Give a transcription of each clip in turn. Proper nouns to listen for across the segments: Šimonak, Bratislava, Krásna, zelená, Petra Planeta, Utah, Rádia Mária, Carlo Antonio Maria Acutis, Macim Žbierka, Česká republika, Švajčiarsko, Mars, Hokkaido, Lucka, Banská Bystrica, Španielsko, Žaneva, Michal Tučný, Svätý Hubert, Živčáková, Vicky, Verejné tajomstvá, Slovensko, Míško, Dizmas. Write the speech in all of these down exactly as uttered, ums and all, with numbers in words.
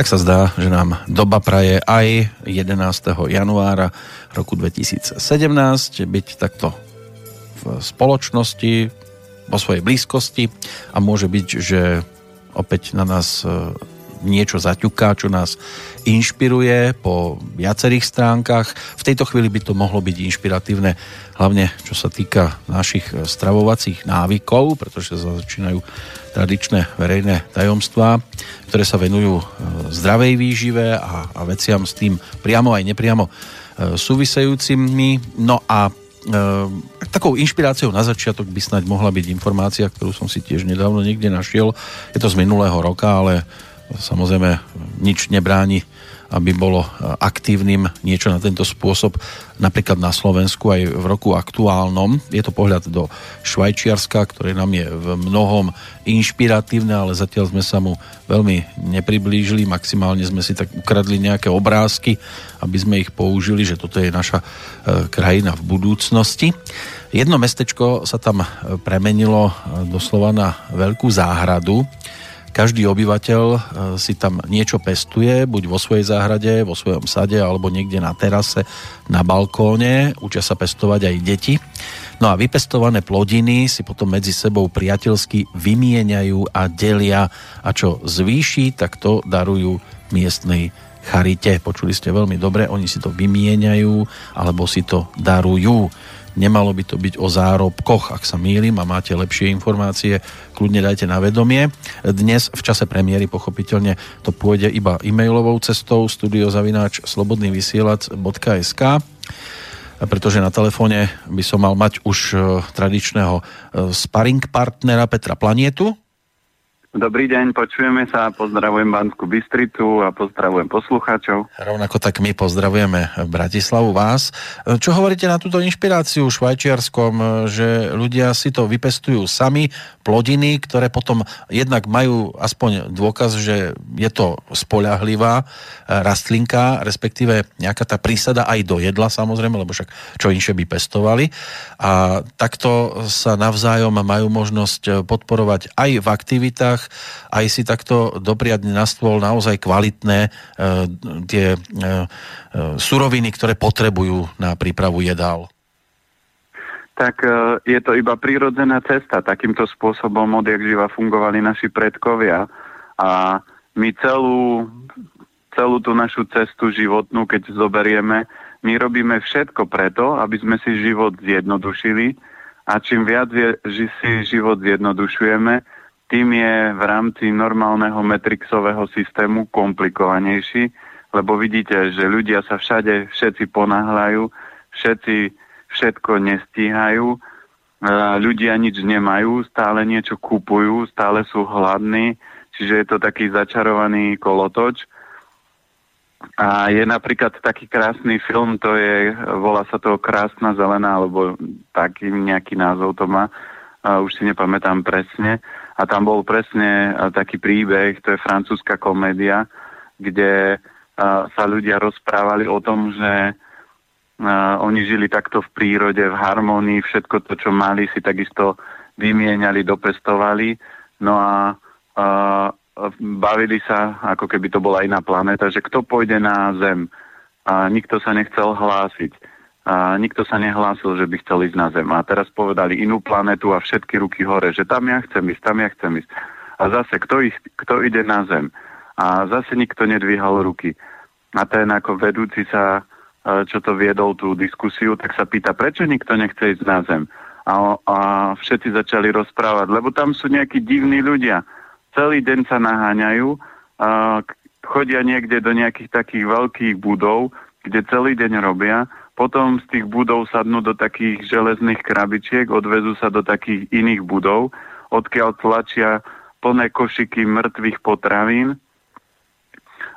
tak sa zdá, že nám doba praje aj jedenásteho januára roku dvetisícsedemnásť byť takto v spoločnosti, vo svojej blízkosti a môže byť, že opäť na nás niečo zaťuká, čo nás inšpiruje po viacerých stránkach. V tejto chvíli by to mohlo byť inšpiratívne, hlavne čo sa týka našich stravovacích návykov, pretože sa začínajú tradičné verejné tajomstvá, ktoré sa venujú zdravej výžive a, a veciam s tým priamo aj nepriamo súvisejúcimi. No a E, takou inšpiráciou na začiatok by snáď mohla byť informácia, ktorú som si tiež nedávno niekde našiel. Je to z minulého roka, ale samozrejme nič nebráni, aby bolo aktívnym niečo na tento spôsob, napríklad na Slovensku aj v roku aktuálnom. Je to pohľad do Švajčiarska, ktoré nám je v mnohom inšpiratívne, ale zatiaľ sme sa mu veľmi nepriblížili, maximálne sme si tak ukradli nejaké obrázky, aby sme ich použili, že toto je naša krajina v budúcnosti. Jedno mestečko sa tam premenilo doslova na veľkú záhradu. Každý obyvateľ si tam niečo pestuje, buď vo svojej záhrade, vo svojom sade, alebo niekde na terase, na balkóne. Učia sa pestovať aj deti. No a vypestované plodiny si potom medzi sebou priateľsky vymieňajú a delia. A čo zvýši, tak to darujú miestnej charite. Počuli ste veľmi dobre, oni si to vymieňajú, alebo si to darujú. Nemalo by to byť o zárobkoch, ak sa mýlim a máte lepšie informácie, kľudne dajte na vedomie. Dnes v čase premiéry pochopiteľne to pôjde iba e-mailovou cestou studio zavináč slobodný vysielač bodka es ká, pretože na telefóne by som mal mať už tradičného sparing partnera Petra Planetu. Dobrý deň, počujeme sa, pozdravujem Banskú Bystricu a pozdravujem poslucháčov. Rovnako tak my pozdravujeme Bratislavu, vás. Čo hovoríte na túto inšpiráciu v Švajčiarskom, že ľudia si to vypestujú sami, plodiny, ktoré potom jednak majú aspoň dôkaz, že je to spoľahlivá rastlinka, respektíve nejaká tá prísada aj do jedla samozrejme, lebo však čo inšie by pestovali. A takto sa navzájom majú možnosť podporovať aj v aktivitách, aj si takto dopriadne na stôl naozaj kvalitné e, tie e, suroviny, ktoré potrebujú na prípravu jedál. Tak e, je to iba prírodzená cesta. Takýmto spôsobom odjak živa fungovali naši predkovia a my celú, celú tú našu cestu životnú, keď zoberieme, my robíme všetko preto, aby sme si život zjednodušili a čím viac je, že si život zjednodušujeme, tým je v rámci normálneho metrixového systému komplikovanejší, lebo vidíte, že ľudia sa všade všetci ponáhľajú, všetci všetko nestíhajú, ľudia nič nemajú, stále niečo kupujú, stále sú hladní, čiže je to taký začarovaný kolotoč. A je napríklad taký krásny film, to je, volá sa to Krásna, zelená, alebo taký nejaký názov to má, už si nepamätám presne. A tam bol presne taký príbeh, to je francúzska komédia, kde sa ľudia rozprávali o tom, že oni žili takto v prírode, v harmonii, všetko to, čo mali, si takisto vymieňali, dopestovali. No a bavili sa, ako keby to bola iná planéta, že kto pôjde na Zem. A nikto sa nechcel hlásiť. A nikto sa nehlásil, že by chcel ísť na Zem. A teraz povedali inú planetu a všetky ruky hore, že tam ja chcem ísť, tam ja chcem ísť. A zase, kto, ich, kto ide na Zem? A zase nikto nedvíhal ruky. A ten ako vedúci sa, čo to viedol tú diskusiu, tak sa pýta, prečo nikto nechce ísť na Zem? A, a všetci začali rozprávať, lebo tam sú nejakí divní ľudia. Celý deň sa naháňajú, chodia niekde do nejakých takých veľkých budov, kde celý deň robia. Potom z tých budov sadnú do takých železných krabičiek, odvezú sa do takých iných budov, odkiaľ tlačia plné košiky mŕtvych potravín.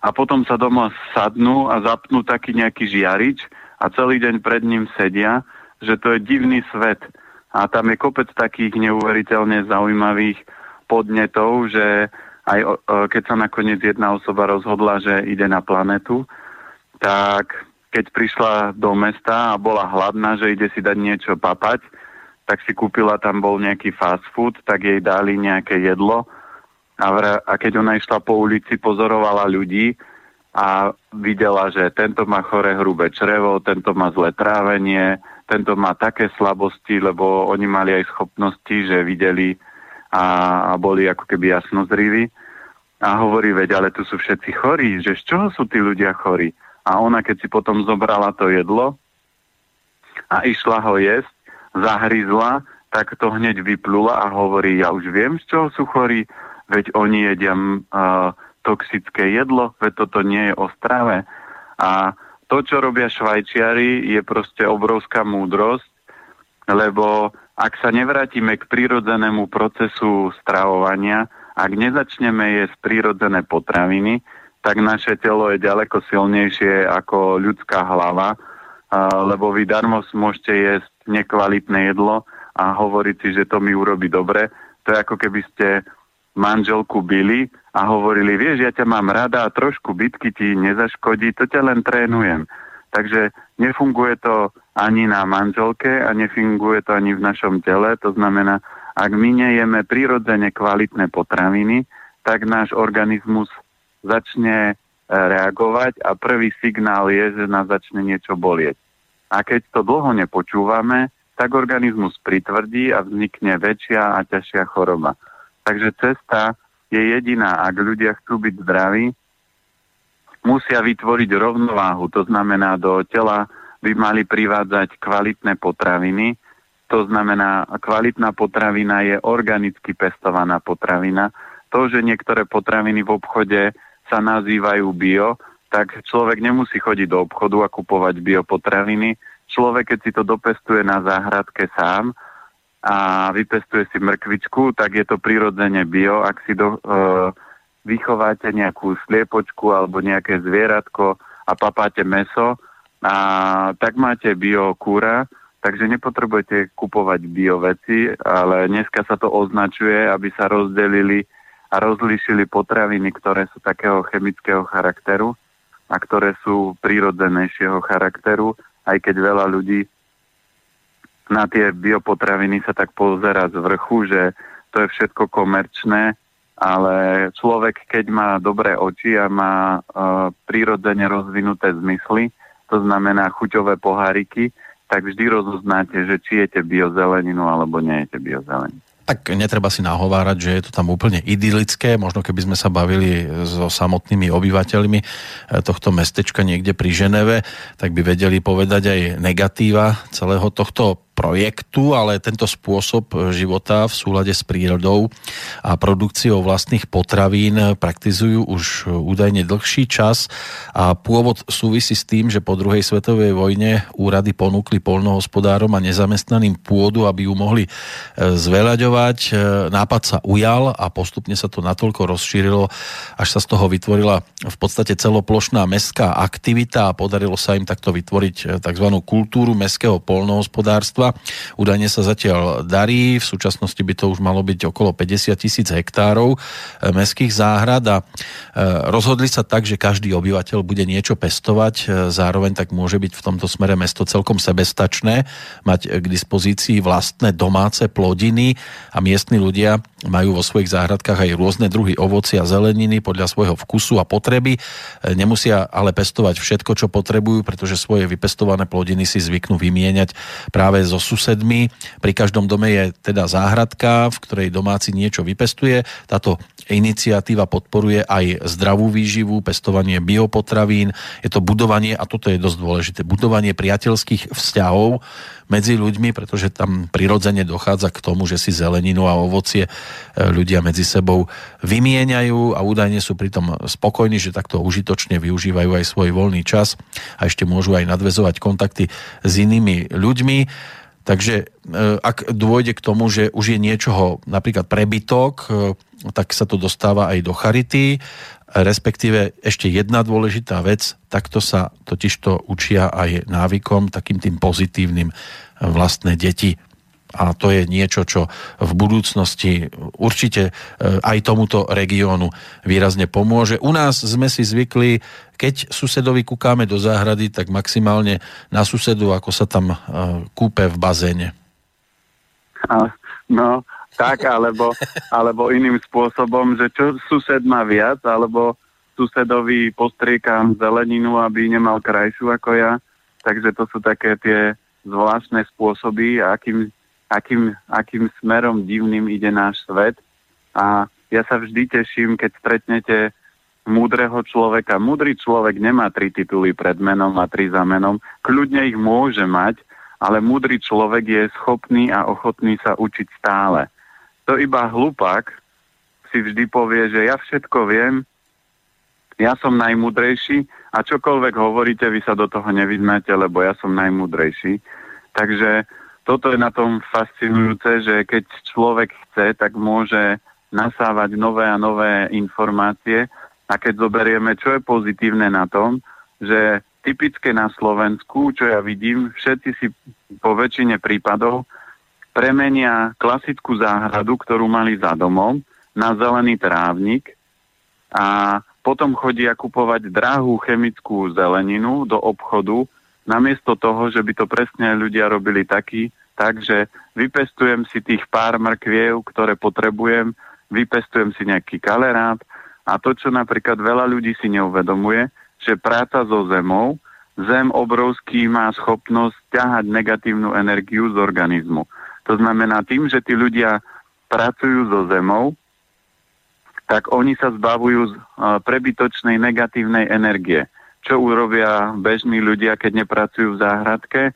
A potom sa doma sadnú a zapnú taký nejaký žiarič a celý deň pred ním sedia, že to je divný svet. A tam je kopec takých neuveriteľne zaujímavých podnetov, že aj keď sa nakoniec jedna osoba rozhodla, že ide na planetu, tak keď prišla do mesta a bola hladná, že ide si dať niečo papať, tak si kúpila, tam bol nejaký fast food, tak jej dali nejaké jedlo A, vr- a keď ona išla po ulici, pozorovala ľudí a videla, že tento má choré hrubé črevo, tento má zlé trávenie, tento má také slabosti, lebo oni mali aj schopnosti, že videli a, a boli ako keby jasnozriví. A hovorí, veď, ale tu sú všetci chorí, že z čoho sú tí ľudia chorí? A ona, keď si potom zobrala to jedlo a išla ho jesť, zahryzla, tak to hneď vyplula a hovorí, ja už viem, z čoho sú chorí, veď oni jedia uh, toxické jedlo, veď toto nie je o strave. A to, čo robia Švajčiari, je proste obrovská múdrosť, lebo ak sa nevrátime k prírodzenému procesu stravovania, ak nezačneme jesť prírodzené potraviny, tak naše telo je ďaleko silnejšie ako ľudská hlava, lebo vy darmo môžete jesť nekvalitné jedlo a hovoriť si, že to mi urobí dobre. To je ako keby ste manželku bili a hovorili, vieš, ja ťa mám rada a trošku bitky ti nezaškodí, to ťa len trénujem. Takže nefunguje to ani na manželke a nefunguje to ani v našom tele. To znamená, ak my nejeme prirodzene kvalitné potraviny, tak náš organizmus začne reagovať a prvý signál je, že nás začne niečo bolieť. A keď to dlho nepočúvame, tak organizmus pritvrdí a vznikne väčšia a ťažšia choroba. Takže cesta je jediná. Ak ľudia chcú byť zdraví, musia vytvoriť rovnováhu. To znamená, do tela by mali privádzať kvalitné potraviny. To znamená, kvalitná potravina je organicky pestovaná potravina. To, že niektoré potraviny v obchode sa nazývajú bio, tak človek nemusí chodiť do obchodu a kupovať biopotraviny. Človek, keď si to dopestuje na záhradke sám a vypestuje si mrkvičku, tak je to prirodzene bio. Ak si do, e, vychováte nejakú sliepočku alebo nejaké zvieratko a papáte mäso, a, tak máte bio kúra, takže nepotrebujete kupovať bio veci, ale dneska sa to označuje, aby sa rozdelili a rozlíšili potraviny, ktoré sú takého chemického charakteru a ktoré sú prírodzenejšieho charakteru, aj keď veľa ľudí na tie biopotraviny sa tak pozerá z vrchu, že to je všetko komerčné, ale človek, keď má dobré oči a má e, prírodzene rozvinuté zmysly, to znamená chuťové poháriky, tak vždy rozoznáte, že či jete biozeleninu alebo nejete biozeleninu. Tak netreba si nahovárať, že je to tam úplne idylické. Možno keby sme sa bavili so samotnými obyvateľmi tohto mestečka niekde pri Ženeve, tak by vedeli povedať aj negatíva celého tohto projektu, ale tento spôsob života v súlade s prírodou a produkciou vlastných potravín praktizujú už údajne dlhší čas a pôvod súvisí s tým, že po druhej svetovej vojne úrady ponúkli poľnohospodárom a nezamestnaným pôdu, aby ju mohli zveľaďovať. Nápad sa ujal a postupne sa to natoľko rozšírilo, až sa z toho vytvorila v podstate celoplošná mestská aktivita a podarilo sa im takto vytvoriť tzv. Kultúru mestského poľnohospodárstva. Údajne sa zatiaľ darí, v súčasnosti by to už malo byť okolo päťdesiat tisíc hektárov mestských záhrad a rozhodli sa tak, že každý obyvateľ bude niečo pestovať, zároveň tak môže byť v tomto smere mesto celkom sebestačné, mať k dispozícii vlastné domáce plodiny a miestni ľudia majú vo svojich záhradkách aj rôzne druhy ovocia a zeleniny podľa svojho vkusu a potreby. Nemusia ale pestovať všetko, čo potrebujú, pretože svoje vypestované plodiny si zvyknú vymieňať práve so susedmi. Pri každom dome je teda záhradka, v ktorej domáci niečo vypestuje. Táto iniciatíva podporuje aj zdravú výživu, pestovanie biopotravín. Je to budovanie, a toto je dosť dôležité, budovanie priateľských vzťahov medzi ľuďmi, pretože tam prirodzene dochádza k tomu, že si zeleninu a ovocie ľudia medzi sebou vymieňajú a údajne sú pritom spokojní, že takto užitočne využívajú aj svoj voľný čas a ešte môžu aj nadväzovať kontakty s inými ľuďmi. Takže ak dôjde k tomu, že už je niečoho napríklad prebytok, tak sa to dostáva aj do charity, respektíve ešte jedna dôležitá vec, takto sa totižto učia aj návykom, takým tým pozitívnym vlastné deti. A to je niečo, čo v budúcnosti určite aj tomuto regiónu výrazne pomôže. U nás sme si zvykli, keď susedovi kúkáme do záhrady, tak maximálne na susedu, ako sa tam kúpe v bazéne. No, tak, alebo, alebo iným spôsobom, že čo sused má viac, alebo susedovi postriekam zeleninu, aby nemal krajšiu ako ja. Takže to sú také tie zvláštne spôsoby, akým, akým, akým smerom divným ide náš svet. A ja sa vždy teším, keď stretnete múdreho človeka. Múdry človek nemá tri tituly pred menom a tri za menom. Kľudne ich môže mať, ale múdry človek je schopný a ochotný sa učiť stále. To iba hlupák si vždy povie, že ja všetko viem, ja som najmúdrejší a čokoľvek hovoríte, vy sa do toho nevyznáte, lebo ja som najmúdrejší. Takže toto je na tom fascinujúce, že keď človek chce, tak môže nasávať nové a nové informácie. A keď zoberieme, čo je pozitívne na tom, že typické na Slovensku, čo ja vidím, všetci si po väčšine prípadov premenia klasickú záhradu, ktorú mali za domom, na zelený trávnik a potom chodia kupovať drahú chemickú zeleninu do obchodu, namiesto toho, že by to presne ľudia robili taký, takže vypestujem si tých pár mrkviev, ktoré potrebujem, vypestujem si nejaký kalerát a to, čo napríklad veľa ľudí si neuvedomuje, že práca so zemou, zem obrovský má schopnosť ťahať negatívnu energiu z organizmu. To znamená, tým, že tí ľudia pracujú so zemou, tak oni sa zbavujú z prebytočnej negatívnej energie. Čo urobia bežní ľudia, keď nepracujú v záhradke,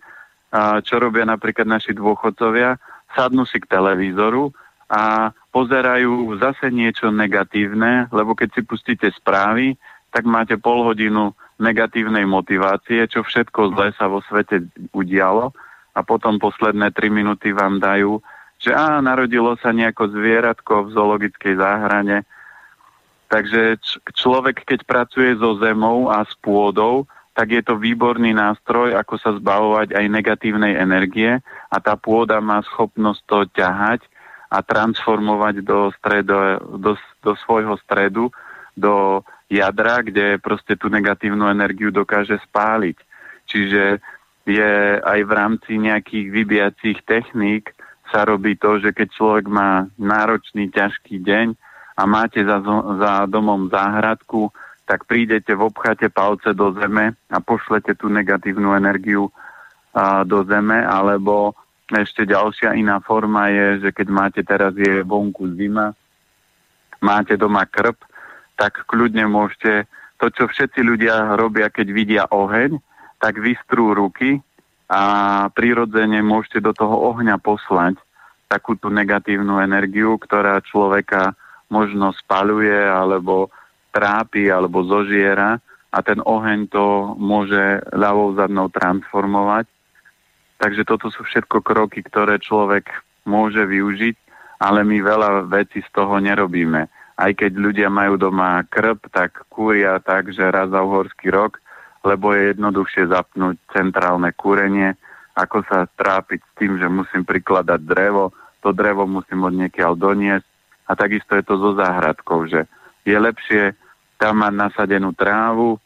čo robia napríklad naši dôchodcovia, sadnú si k televízoru a pozerajú zase niečo negatívne, lebo keď si pustíte správy, tak máte pol hodinu negatívnej motivácie, čo všetko zlé sa vo svete udialo a potom posledné tri minúty vám dajú, že á, narodilo sa nejako zvieratko v zoologickej záhrane. Takže č- človek, keď pracuje so zemou a s pôdou, tak je to výborný nástroj, ako sa zbavovať aj negatívnej energie a tá pôda má schopnosť to ťahať a transformovať do, stredo, do, do svojho stredu, do jadra, kde proste tú negatívnu energiu dokáže spáliť. Čiže je aj v rámci nejakých vybijacích techník sa robí to, že keď človek má náročný, ťažký deň a máte za, za domom záhradku, tak prídete, obcháte palce do zeme a pošlete tú negatívnu energiu a, do zeme, alebo ešte ďalšia iná forma je, že keď máte teraz je vonku zima, máte doma krb, tak kľudne môžete, to čo všetci ľudia robia, keď vidia oheň, tak vystrú ruky a prirodzene môžete do toho ohňa poslať takúto negatívnu energiu, ktorá človeka možno spaľuje alebo trápi alebo zožiera a ten oheň to môže ľavou zadnou transformovať. Takže toto sú všetko kroky, ktoré človek môže využiť, ale my veľa vecí z toho nerobíme. Aj keď ľudia majú doma krb, tak kúria tak, že raz za uhorský rok, lebo je jednoduchšie zapnúť centrálne kúrenie, ako sa trápiť s tým, že musím prikladať drevo, to drevo musím od niekiaľ doniesť a takisto je to so záhradkou, že je lepšie tam mať nasadenú trávu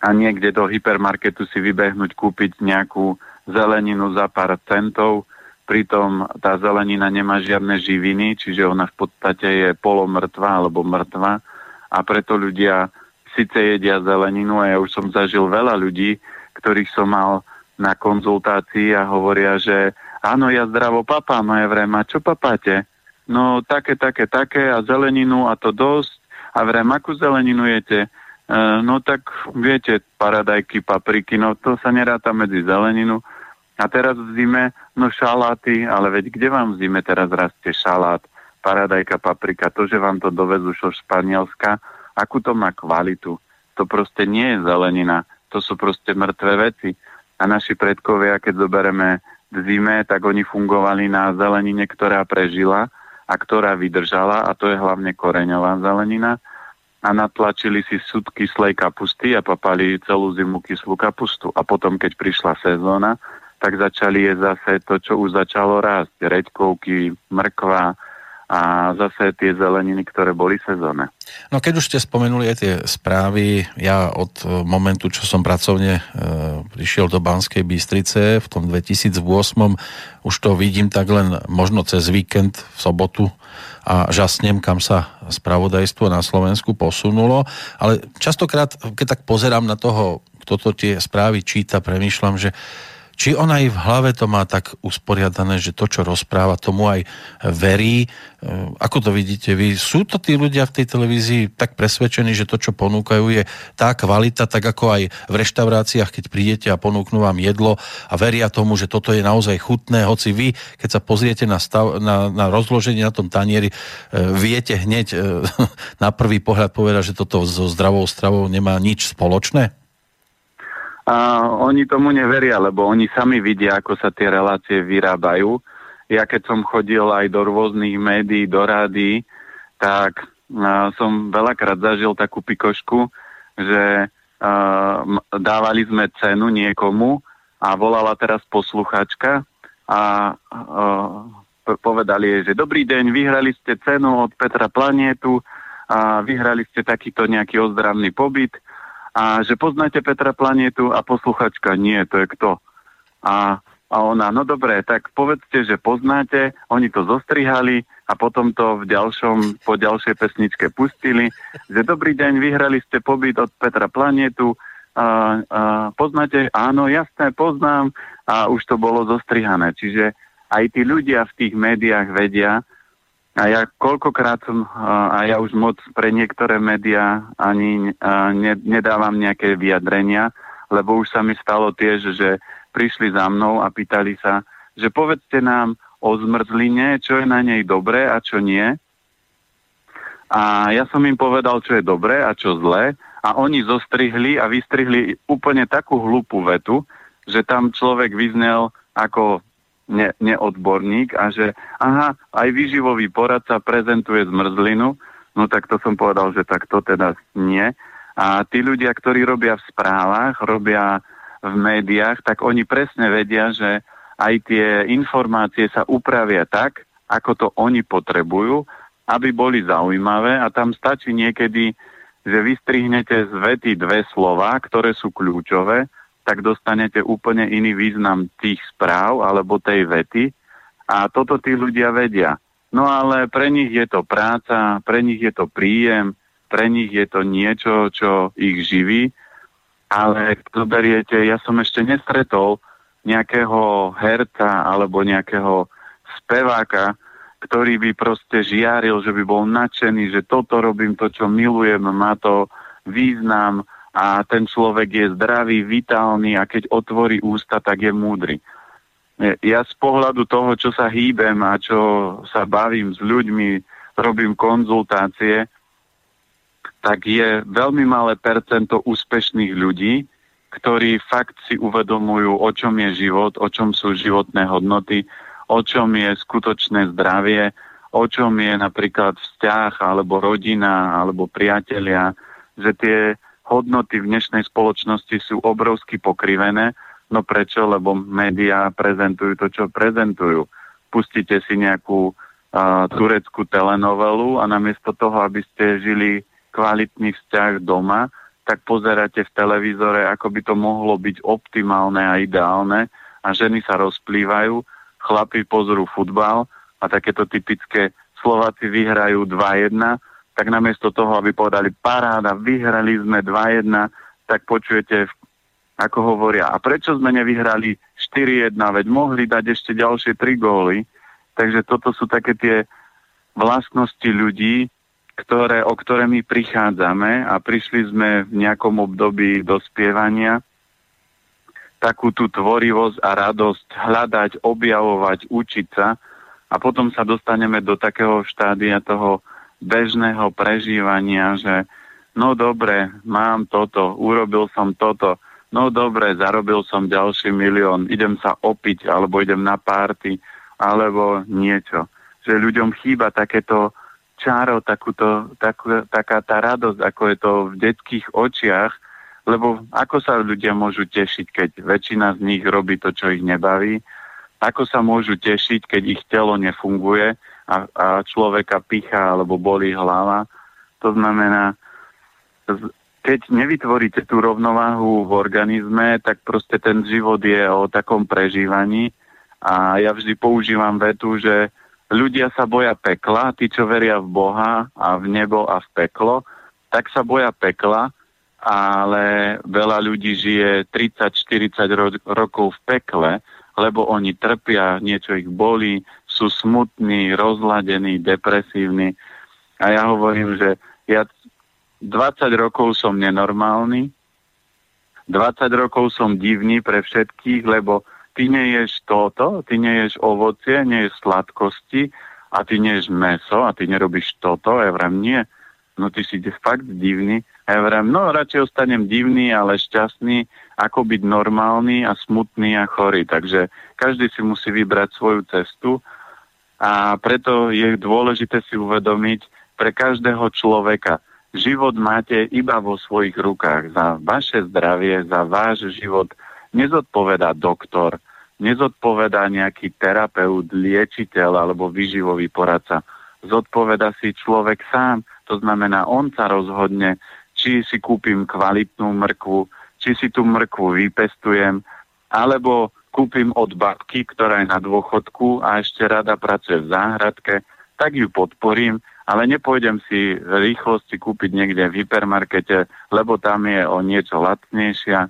a niekde do hypermarketu si vybehnúť, kúpiť nejakú zeleninu za pár centov, pritom tá zelenina nemá žiadne živiny, čiže ona v podstate je polomrtvá alebo mŕtva a preto ľudia síce jedia zeleninu a ja už som zažil veľa ľudí, ktorých som mal na konzultácii a hovoria, že áno, ja zdravo papám a ja vrem, a čo papáte? No také, také, také a zeleninu a to dosť a vrem, akú zeleninu jete? E, no tak viete, paradajky, papriky, no to sa neráta medzi zeleninu a teraz v zime, no šaláty, ale veď kde vám v zime teraz rastie šalát, paradajka, paprika, to, že vám to dovezú zo Španielska, akú to má kvalitu. To proste nie je zelenina. To sú proste mŕtve veci. A naši predkovia, keď zobereme v zime, tak oni fungovali na zelenine, ktorá prežila a ktorá vydržala, a to je hlavne koreňová zelenina. A natlačili si súd kyslej kapusty a papali celú zimu kyslú kapustu. A potom, keď prišla sezóna, tak začali je zase to, čo už začalo rásť. Reďkovky, mrkva, a zase tie zeleniny, ktoré boli sezónne. No keď už ste spomenuli aj tie správy, ja od momentu, čo som pracovne e, prišiel do Banskej Bystrice v tom dvetisícosem, už to vidím tak len možno cez víkend v sobotu a žasnem, kam sa spravodajstvo na Slovensku posunulo. Ale častokrát, keď tak pozerám na toho, kto to tie správy číta, premýšľam, že či on aj v hlave to má tak usporiadané, že to, čo rozpráva, tomu aj verí. Ako to vidíte vy? Sú to tí ľudia v tej televízii tak presvedčení, že to, čo ponúkajú, je tá kvalita, tak ako aj v reštauráciách, keď prídete a ponúknú vám jedlo a veria tomu, že toto je naozaj chutné, hoci vy, keď sa pozriete na, stav, na, na rozloženie na tom tanieri, viete hneď na prvý pohľad povedať, že toto so zdravou stravou nemá nič spoločné? A oni tomu neveria, lebo oni sami vidia, ako sa tie relácie vyrábajú. Ja keď som chodil aj do rôznych médií, do rádií, tak uh, som veľakrát zažil takú pikošku, že uh, dávali sme cenu niekomu a volala teraz posluchačka a uh, povedali jej, že dobrý deň, vyhrali ste cenu od Petra Planetu a vyhrali ste takýto nejaký ozdravný pobyt. A že poznáte Petra Planetu a posluchačka, nie, to je kto. A, a ona, no dobre, tak povedzte, že poznáte, oni to zostrihali a potom to v ďalšom, po ďalšej pesničke pustili, že dobrý deň, vyhrali ste pobyt od Petra Planetu, a, a, poznáte, áno, jasné, poznám a už to bolo zostrihané. Čiže aj tí ľudia v tých médiách vedia, a ja koľkokrát som, a ja už moc pre niektoré médiá ani ne, nedávam nejaké vyjadrenia, lebo už sa mi stalo tiež, že prišli za mnou a pýtali sa, že povedzte nám o zmrzline, čo je na nej dobré a čo nie. A ja som im povedal, čo je dobré a čo zlé a oni zostrihli a vystrihli úplne takú hlúpu vetu, že tam človek vyznel ako Ne, neodborník a že aha, aj výživový poradca prezentuje zmrzlinu, no tak to som povedal, že tak to teda nie. A tí ľudia, ktorí robia v správach, robia v médiách, tak oni presne vedia, že aj tie informácie sa upravia tak, ako to oni potrebujú, aby boli zaujímavé a tam stačí niekedy, že vystrihnete z vety dve slova, ktoré sú kľúčové, tak dostanete úplne iný význam tých správ alebo tej vety a toto tí ľudia vedia. No ale pre nich je to práca, pre nich je to príjem, pre nich je to niečo, čo ich živí, ale to beriete, ja som ešte nestretol nejakého herca alebo nejakého speváka, ktorý by proste žiaril, že by bol nadšený, že toto robím, to čo milujem, má to význam, a ten človek je zdravý, vitálny a keď otvorí ústa, tak je múdry. Ja z pohľadu toho, čo sa hýbem a čo sa bavím s ľuďmi, robím konzultácie, tak je veľmi malé percento úspešných ľudí, ktorí fakt si uvedomujú, o čom je život, o čom sú životné hodnoty, o čom je skutočné zdravie, o čom je napríklad vzťah, alebo rodina, alebo priatelia, že tie hodnoty v dnešnej spoločnosti sú obrovsky pokrivené. No prečo? Lebo médiá prezentujú to, čo prezentujú. Pustíte si nejakú uh, tureckú telenovelu a namiesto toho, aby ste žili kvalitný vzťah doma, tak pozeráte v televízore, ako by to mohlo byť optimálne a ideálne a ženy sa rozplývajú, chlapi pozrú futbal a takéto typické Slováci vyhrajú dva jedna, tak namiesto toho, aby povedali paráda, vyhrali sme dva jedna, tak počujete, ako hovoria, a prečo sme nevyhrali štyri jedna, veď mohli dať ešte ďalšie tri góly. Takže toto sú také tie vlastnosti ľudí, ktoré, o ktoré my prichádzame a prišli sme v nejakom období dospievania takú tú tvorivosť a radosť hľadať, objavovať, učiť sa a potom sa dostaneme do takého štádia toho bežného prežívania, že no dobre, mám toto, urobil som toto, no dobre, zarobil som ďalší milión, idem sa opiť, alebo idem na párty, alebo niečo. Že ľuďom chýba takéto čaro, takúto, takú, taká tá radosť, ako je to v detských očiach, lebo ako sa ľudia môžu tešiť, keď väčšina z nich robí to, čo ich nebaví, ako sa môžu tešiť, keď ich telo nefunguje, a a, a človeka pichá alebo bolí hlava. To znamená, keď nevytvoríte tú rovnováhu v organizme, tak proste ten život je o takom prežívaní. A ja vždy používam vetu, že ľudia sa boja pekla, tí, čo veria v Boha a v nebo a v peklo, tak sa boja pekla, ale veľa ľudí žije tridsať štyridsať rokov v pekle, lebo oni trpia, niečo ich bolí, sú smutní, rozladení, depresívni. A ja hovorím, že ja dvadsať rokov som nenormálny, dvadsať rokov som divný pre všetkých, lebo ty neješ toto, ty neješ ovocie, neješ sladkosti a ty neješ meso a ty nerobíš toto. Ja vrám, nie, no ty si fakt divný. Ja vrám, no radšej ostanem divný, ale šťastný, ako byť normálny a smutný a chorý. Takže každý si musí vybrať svoju cestu a preto je dôležité si uvedomiť pre každého človeka. Život máte iba vo svojich rukách. Za vaše zdravie, za váš život nezodpovedá doktor, nezodpovedá nejaký terapeut, liečiteľ alebo výživový poradca. Zodpovedá si človek sám. To znamená, on sa rozhodne, či si kúpim kvalitnú mrkvu, či si tú mrkvu vypestujem, alebo kúpim od babky, ktorá je na dôchodku a ešte rada pracuje v záhradke, tak ju podporím, ale nepôjdem si v rýchlosti kúpiť niekde v hypermarkete, lebo tam je o niečo lacnejšia.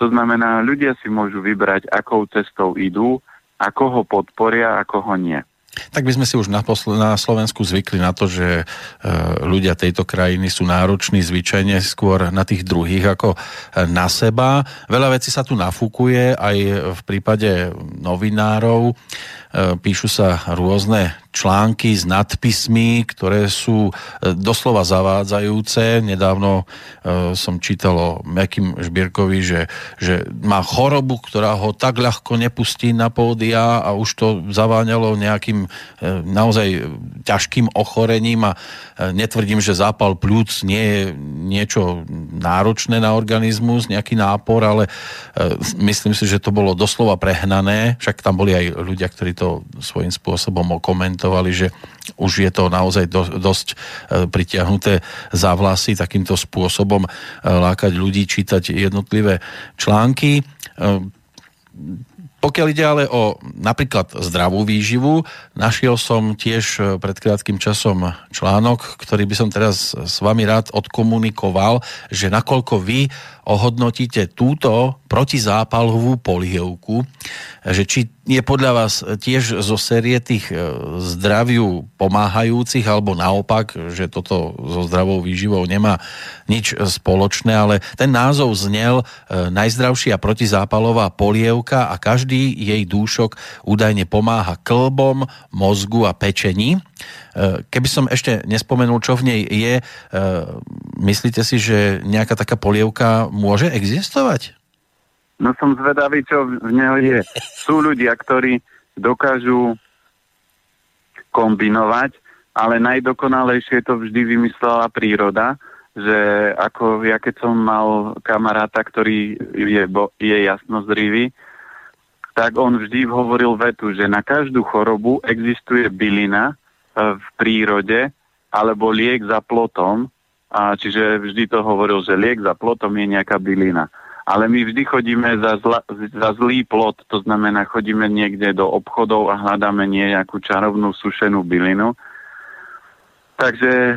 To znamená, ľudia si môžu vybrať, akou cestou idú, ako ho podporia, ako ho nie. Tak by sme si už na, posl- na Slovensku zvykli na to, že e, ľudia tejto krajiny sú nároční zvyčajne skôr na tých druhých ako na seba. Veľa vecí sa tu nafúkuje, aj v prípade novinárov. E, píšu sa rôzne články s nadpismi, ktoré sú doslova zavádzajúce. Nedávno e, som čítal o Macim Žbierkovi, že, že má chorobu, ktorá ho tak ľahko nepustí na pódia a už to zaváňalo nejakým e, naozaj ťažkým ochorením a e, netvrdím, že zápal pľúc nie je niečo náročné na organizmus, nejaký nápor, ale e, myslím si, že to bolo doslova prehnané. Však tam boli aj ľudia, ktorí to svojím spôsobom okomentovali, že už je to naozaj dosť pritiahnuté za vlasy takýmto spôsobom lákať ľudí, čítať jednotlivé články. Pokiaľ ide ale o napríklad zdravú výživu, našiel som tiež pred krátkym časom článok, ktorý by som teraz s vami rád odkomunikoval, že nakoľko vy ohodnotíte túto protizápalovú polievku, že či je podľa vás tiež zo série tých zdraviu pomáhajúcich, alebo naopak, že toto so zdravou výživou nemá nič spoločné, ale ten názov znel najzdravšia protizápalová polievka a každý jej dúšok údajne pomáha klbom, mozgu a pečení. Keby som ešte nespomenul, čo v nej je, myslíte si, že nejaká taká polievka môže existovať? No som zvedavý, čo v nej je. Sú ľudia, ktorí dokážu kombinovať, ale najdokonalejšie to vždy vymyslela príroda, že ako ja keď som mal kamaráta, ktorý je, je jasnozrivý, tak on vždy hovoril vetu, že na každú chorobu existuje bylina v prírode alebo liek za plotom. A čiže vždy to hovoril, že liek za plotom je nejaká bylina. Ale my vždy chodíme za, zla, za zlý plot, to znamená chodíme niekde do obchodov a hľadáme nejakú čarovnú sušenú bylinu. Takže e,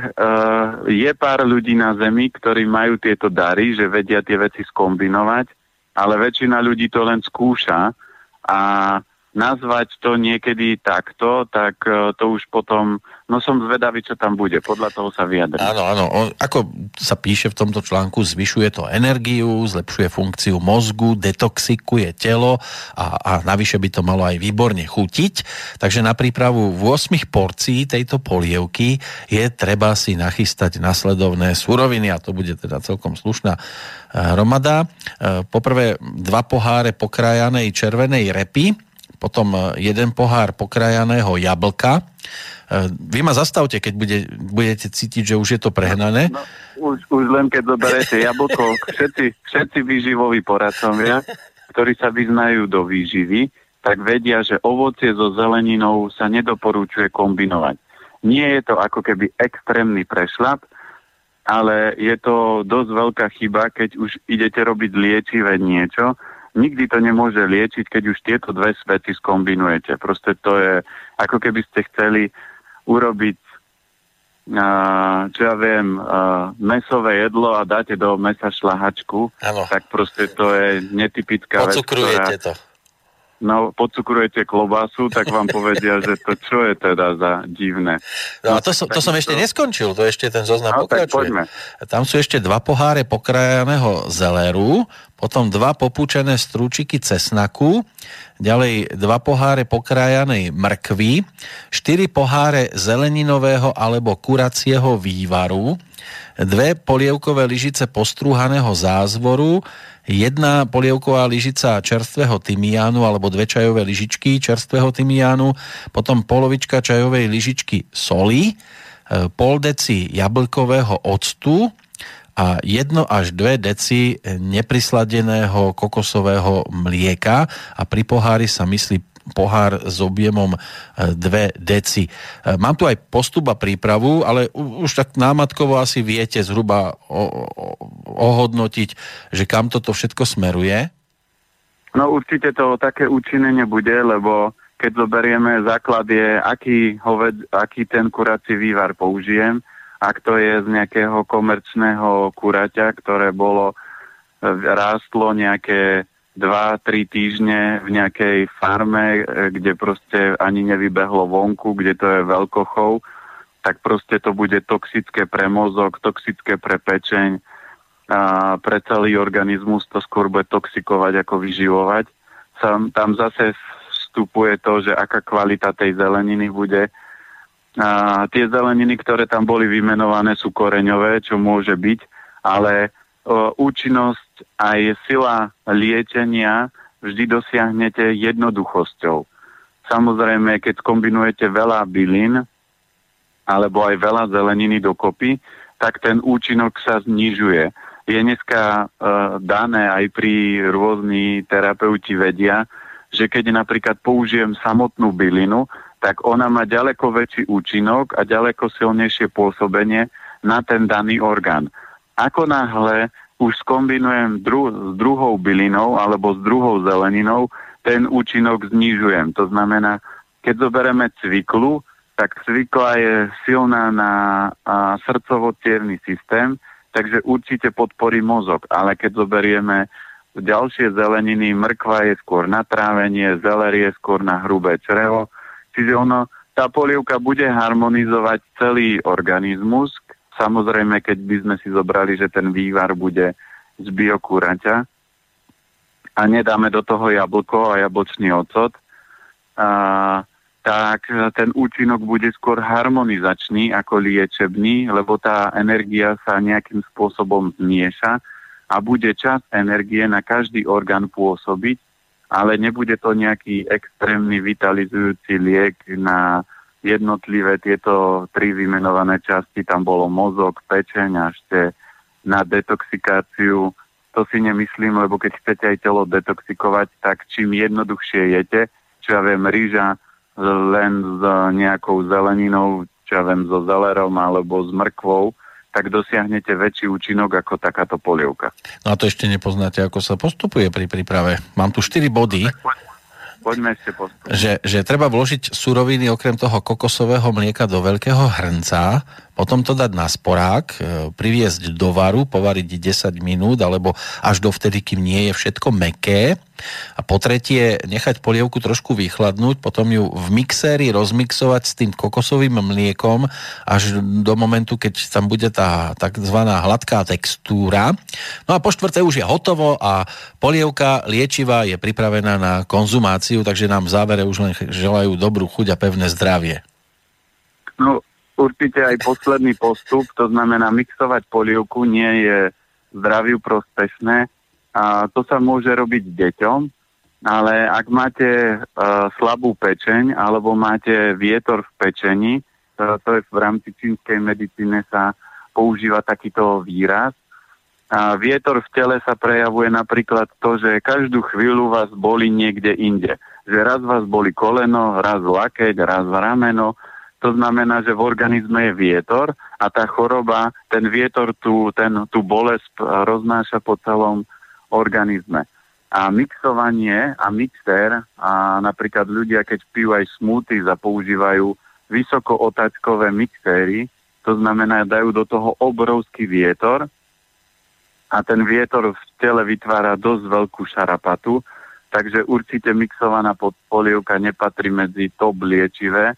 je pár ľudí na zemi, ktorí majú tieto dary, že vedia tie veci skombinovať, ale väčšina ľudí to len skúša. A nazvať to niekedy takto, tak to už potom, no som zvedavý, čo tam bude. Podľa toho sa vyjadrí. Áno, áno. Ako sa píše v tomto článku, zvyšuje to energiu, zlepšuje funkciu mozgu, detoxikuje telo a, a navyše by to malo aj výborne chutiť. Takže na prípravu ôsmich porcií tejto polievky je treba si nachystať nasledovné suroviny a to bude teda celkom slušná hromada. Poprvé dva poháre pokrajanej červenej repy, potom jeden pohár pokrajaného jablka. Vy ma zastavte, keď bude, budete cítiť, že už je to prehnané. No, už, už len keď zoberete jablko, všetci, všetci výživoví poradcovia, ktorí sa vyznajú do výživy, tak vedia, že ovocie so zeleninou sa nedoporúčuje kombinovať. Nie je to ako keby extrémny prešľap, ale je to dosť veľká chyba, keď už idete robiť liečivé niečo. Nikdy to nemôže liečiť, keď už tieto dve svety skombinujete. Proste to je, ako keby ste chceli urobiť, čo ja viem, mäsové jedlo a dáte do mäsa šlahačku, ano. Tak proste to je netypická vec. Pocukrujete to. No, podcukrujete klobásu, tak vám povedia, že to čo je teda za divné. No a to som, to som ešte neskončil, to ešte ten zoznam no, pokračuje. Tam sú ešte dva poháre pokrajaného zeleru, potom dva popúčené strúčiky cesnaku, ďalej dva poháre pokrajanej mrkvy, štyri poháre zeleninového alebo kuracieho vývaru, dve polievkové lyžice postrúhaného zázvoru, jedna polievková lyžica čerstvého tymiánu alebo dve čajové lyžičky čerstvého tymiánu, potom polovička čajovej lyžičky soli, pol deci jablkového octu a jedno až dve deci neprisladeného kokosového mlieka a pri pohári sa myslí pohár s objemom dve deci. Mám tu aj postup a prípravu, ale už tak námatkovo asi viete zhruba o, o, ohodnotiť, že kam toto všetko smeruje? No určite to také účinné nebude, lebo keď zoberieme základ je, aký, hoved, aký ten kurací vývar použijem, ak to je z nejakého komerčného kuraťa, ktoré bolo rástlo nejaké dva tri týždne v nejakej farme, kde proste ani nevybehlo vonku, kde to je veľkochov, tak proste to bude toxické pre mozog, toxické pre pečeň a pre celý organizmus to skôr bude toxikovať ako vyživovať. Tam, tam zase vstupuje to, že aká kvalita tej zeleniny bude. A tie zeleniny, ktoré tam boli vymenované, sú koreňové, čo môže byť, ale účinnosť aj sila liečenia vždy dosiahnete jednoduchosťou. Samozrejme, keď kombinujete veľa bylín alebo aj veľa zeleniny dokopy, tak ten účinok sa znižuje. Je dneska e, dané, aj pri rôzni terapeuti vedia, že keď napríklad použijem samotnú bylinu, tak ona má ďaleko väčší účinok a ďaleko silnejšie pôsobenie na ten daný orgán. Ako náhle už skombinujem dru- s druhou bylinou alebo s druhou zeleninou, ten účinok znižujem. To znamená, keď zoberieme cviklu, tak cvikla je silná na a, srdcovo-cievny systém, takže určite podporí mozog. Ale keď zoberieme ďalšie zeleniny, mrkva je skôr na trávenie, zeler je skôr na hrubé črevo. Čiže ono, tá polievka bude harmonizovať celý organizmus. Samozrejme, keď by sme si zobrali, že ten vývar bude z biokúraťa a nedáme do toho jablko a jablčný ocot, a, tak ten účinok bude skôr harmonizačný ako liečebný, lebo tá energia sa nejakým spôsobom zmieša a bude čas energie na každý orgán pôsobiť, ale nebude to nejaký extrémny vitalizujúci liek na jednotlivé tieto tri vymenované časti, tam bolo mozog, pečeň a ešte na detoxikáciu. To si nemyslím, lebo keď chcete aj telo detoxikovať, tak čím jednoduchšie jete, čo ja viem, ryža len s nejakou zeleninou, čo ja viem, so zelerom alebo s mrkvou, tak dosiahnete väčší účinok ako takáto polievka. No a to ešte nepoznáte, ako sa postupuje pri príprave. Mám tu štyri body. Poďme ešte postupovať. Že, že treba vložiť suroviny okrem toho kokosového mlieka do veľkého hrnca, potom to dať na sporák, priviesť do varu, povariť desať minút, alebo až dovtedy, kým nie je všetko mäkké. A po tretie, nechať polievku trošku vychladnúť, potom ju v mixéri rozmixovať s tým kokosovým mliekom až do momentu, keď tam bude tá takzvaná hladká textúra. No a po štvrté už je hotovo a polievka liečivá je pripravená na konzumáciu, takže nám v závere už len želajú dobrú chuť a pevné zdravie. No určite aj posledný postup, to znamená mixovať polievku, nie je zdraviu prospešné. A to sa môže robiť deťom, ale ak máte e, slabú pečeň alebo máte vietor v pečení, to, to je v rámci čínskej medicíny sa používa takýto výraz. A vietor v tele sa prejavuje napríklad to, že každú chvíľu vás bolí niekde inde. že raz vás boli koleno, raz lakeť, raz rameno. To znamená, že v organizme je vietor a tá choroba, ten vietor tú, ten, tú bolesť roznáša po celom organizme. A mixovanie a mixer, a napríklad ľudia, keď pijú aj smoothies a používajú vysokootáčkové mixéry, to znamená, dajú do toho obrovský vietor a ten vietor v tele vytvára dosť veľkú šarapatu, takže určite mixovaná polievka nepatrí medzi top liečivé,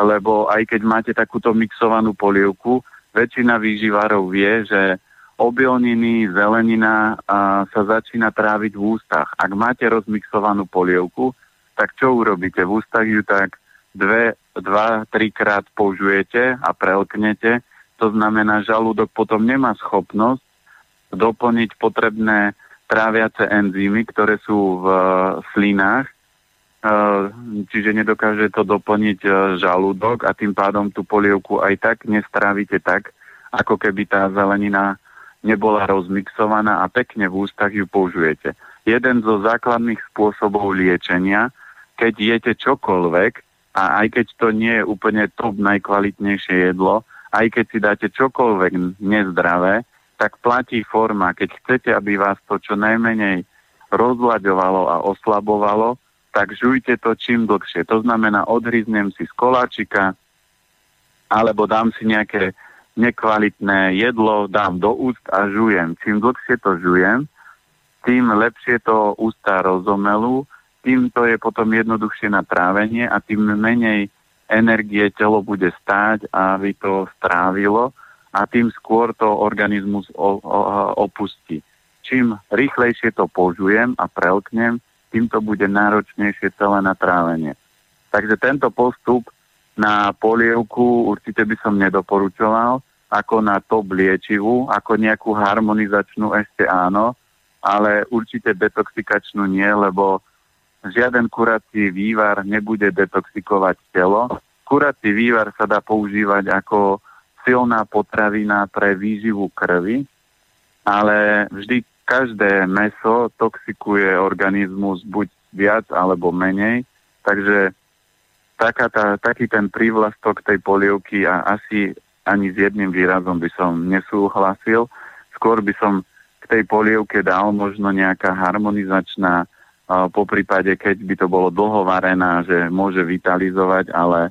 lebo aj keď máte takúto mixovanú polievku, väčšina výživárov vie, že obilniny, zelenina a, sa začína tráviť v ústach. Ak máte rozmixovanú polievku, tak čo urobíte? V ústach ju tak dva až tri krát použujete a prelknete. To znamená, žalúdok potom nemá schopnosť doplniť potrebné tráviace enzymy, ktoré sú v, v slinách. Čiže nedokáže to doplniť žalúdok a tým pádom tú polievku aj tak nestrávite tak, ako keby tá zelenina nebola rozmixovaná a pekne v ústach ju použijete. Jeden zo základných spôsobov liečenia, keď jete čokoľvek, a aj keď to nie je úplne top najkvalitnejšie jedlo, aj keď si dáte čokoľvek nezdravé, tak platí forma. Keď chcete, aby vás to čo najmenej rozlaďovalo a oslabovalo, tak žujte to čím dlhšie. To znamená, odhryznem si z koláčika alebo dám si nejaké nekvalitné jedlo, dám do úst a žujem. Čím dlhšie to žujem, tým lepšie to ústa rozomelú, tým to je potom jednoduchšie na trávenie a tým menej energie telo bude stáť, aby to strávilo a tým skôr to organizmus opustí. Čím rýchlejšie to požujem a prelknem, tým to bude náročnejšie celé na trávenie. Takže tento postup na polievku určite by som nedoporučoval, ako na top liečivu, ako nejakú harmonizačnú ešte áno, ale určite detoxikačnú nie, lebo žiaden kurací vývar nebude detoxikovať telo. Kurací vývar sa dá používať ako silná potravina pre výživu krvi, ale vždy každé mäso toxikuje organizmus buď viac alebo menej, takže taká tá, taký ten prívlastok tej polievky a asi ani s jedným výrazom by som nesúhlasil. Skôr by som k tej polievke dal možno nejaká harmonizačná, poprípade keď by to bolo dlho varená, že môže vitalizovať, ale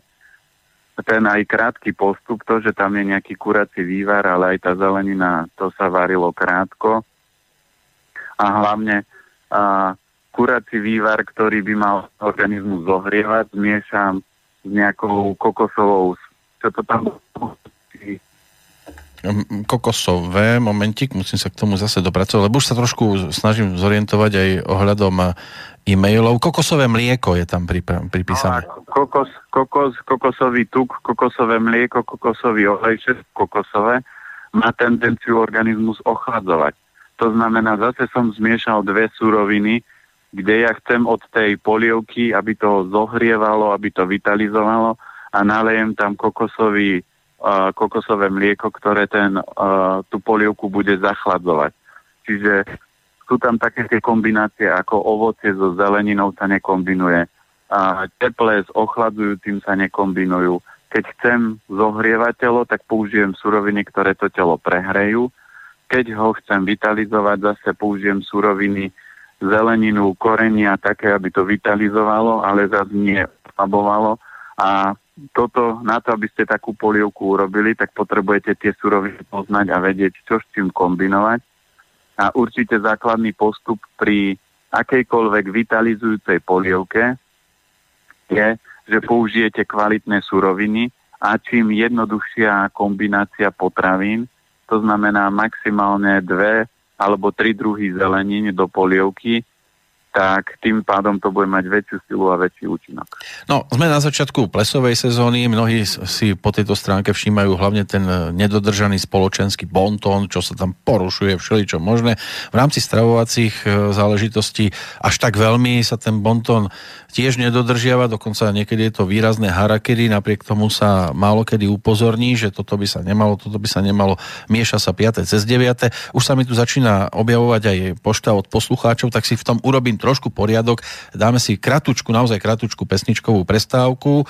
ten aj krátky postup, to, že tam je nejaký kurací vývar, ale aj tá zelenina, to sa varilo krátko. A hlavne a, kurací vývar, ktorý by mal organizmus zohrievať, zmiešam s nejakou kokosovou... Čo to tam... Kokosové, momentík, musím sa k tomu zase dopracovať, lebo už sa trošku snažím zorientovať aj ohľadom e-mailov. Kokosové mlieko je tam pripísané. No, kokos, kokos, kokosový tuk, kokosové mlieko, kokosový olej, kokosové, má tendenciu organizmus ochladzovať. To znamená, zase som zmiešal dve suroviny, kde ja chcem od tej polievky, aby to zohrievalo, aby to vitalizovalo a nalejem tam kokosový, uh, kokosové mlieko, ktoré ten, uh, tú polievku bude zachladzovať. Čiže sú tam také tie kombinácie, ako ovocie so zeleninou sa nekombinuje, uh, teplé s ochladzujúcim sa nekombinujú. Keď chcem zohrievať telo, tak použijem suroviny, ktoré to telo prehrejú. Keď ho chcem vitalizovať, zase použijem suroviny, zeleninu, korenia, také, aby to vitalizovalo, ale zase nie oslabovalo. A toto, na to, aby ste takú polievku urobili, tak potrebujete tie suroviny poznať a vedieť, čo s čím kombinovať. A určite základný postup pri akejkoľvek vitalizujúcej polievke je, že použijete kvalitné suroviny a čím jednoduchšia kombinácia potravín, to znamená maximálne dve alebo tri druhy zelenín do polievky, tak tým pádom to bude mať väčšiu silu a väčší účinok. No, sme na začiatku plesovej sezóny, mnohí si po tejto stránke všímajú hlavne ten nedodržaný spoločenský bontón, čo sa tam porušuje, všeličo možné. V rámci stravovacích záležitostí až tak veľmi sa ten bontón tiež nedodržiava, dokonca niekedy je to výrazné harakiri, napriek tomu sa málo kedy upozorní, že toto by sa nemalo, toto by sa nemalo, mieša sa piate cez deviate. Už sa mi tu začína objavovať aj pošta od poslucháčov, tak si v tom urobím trošku poriadok. Dáme si kratučku, naozaj kratučku pesničkovú prestávku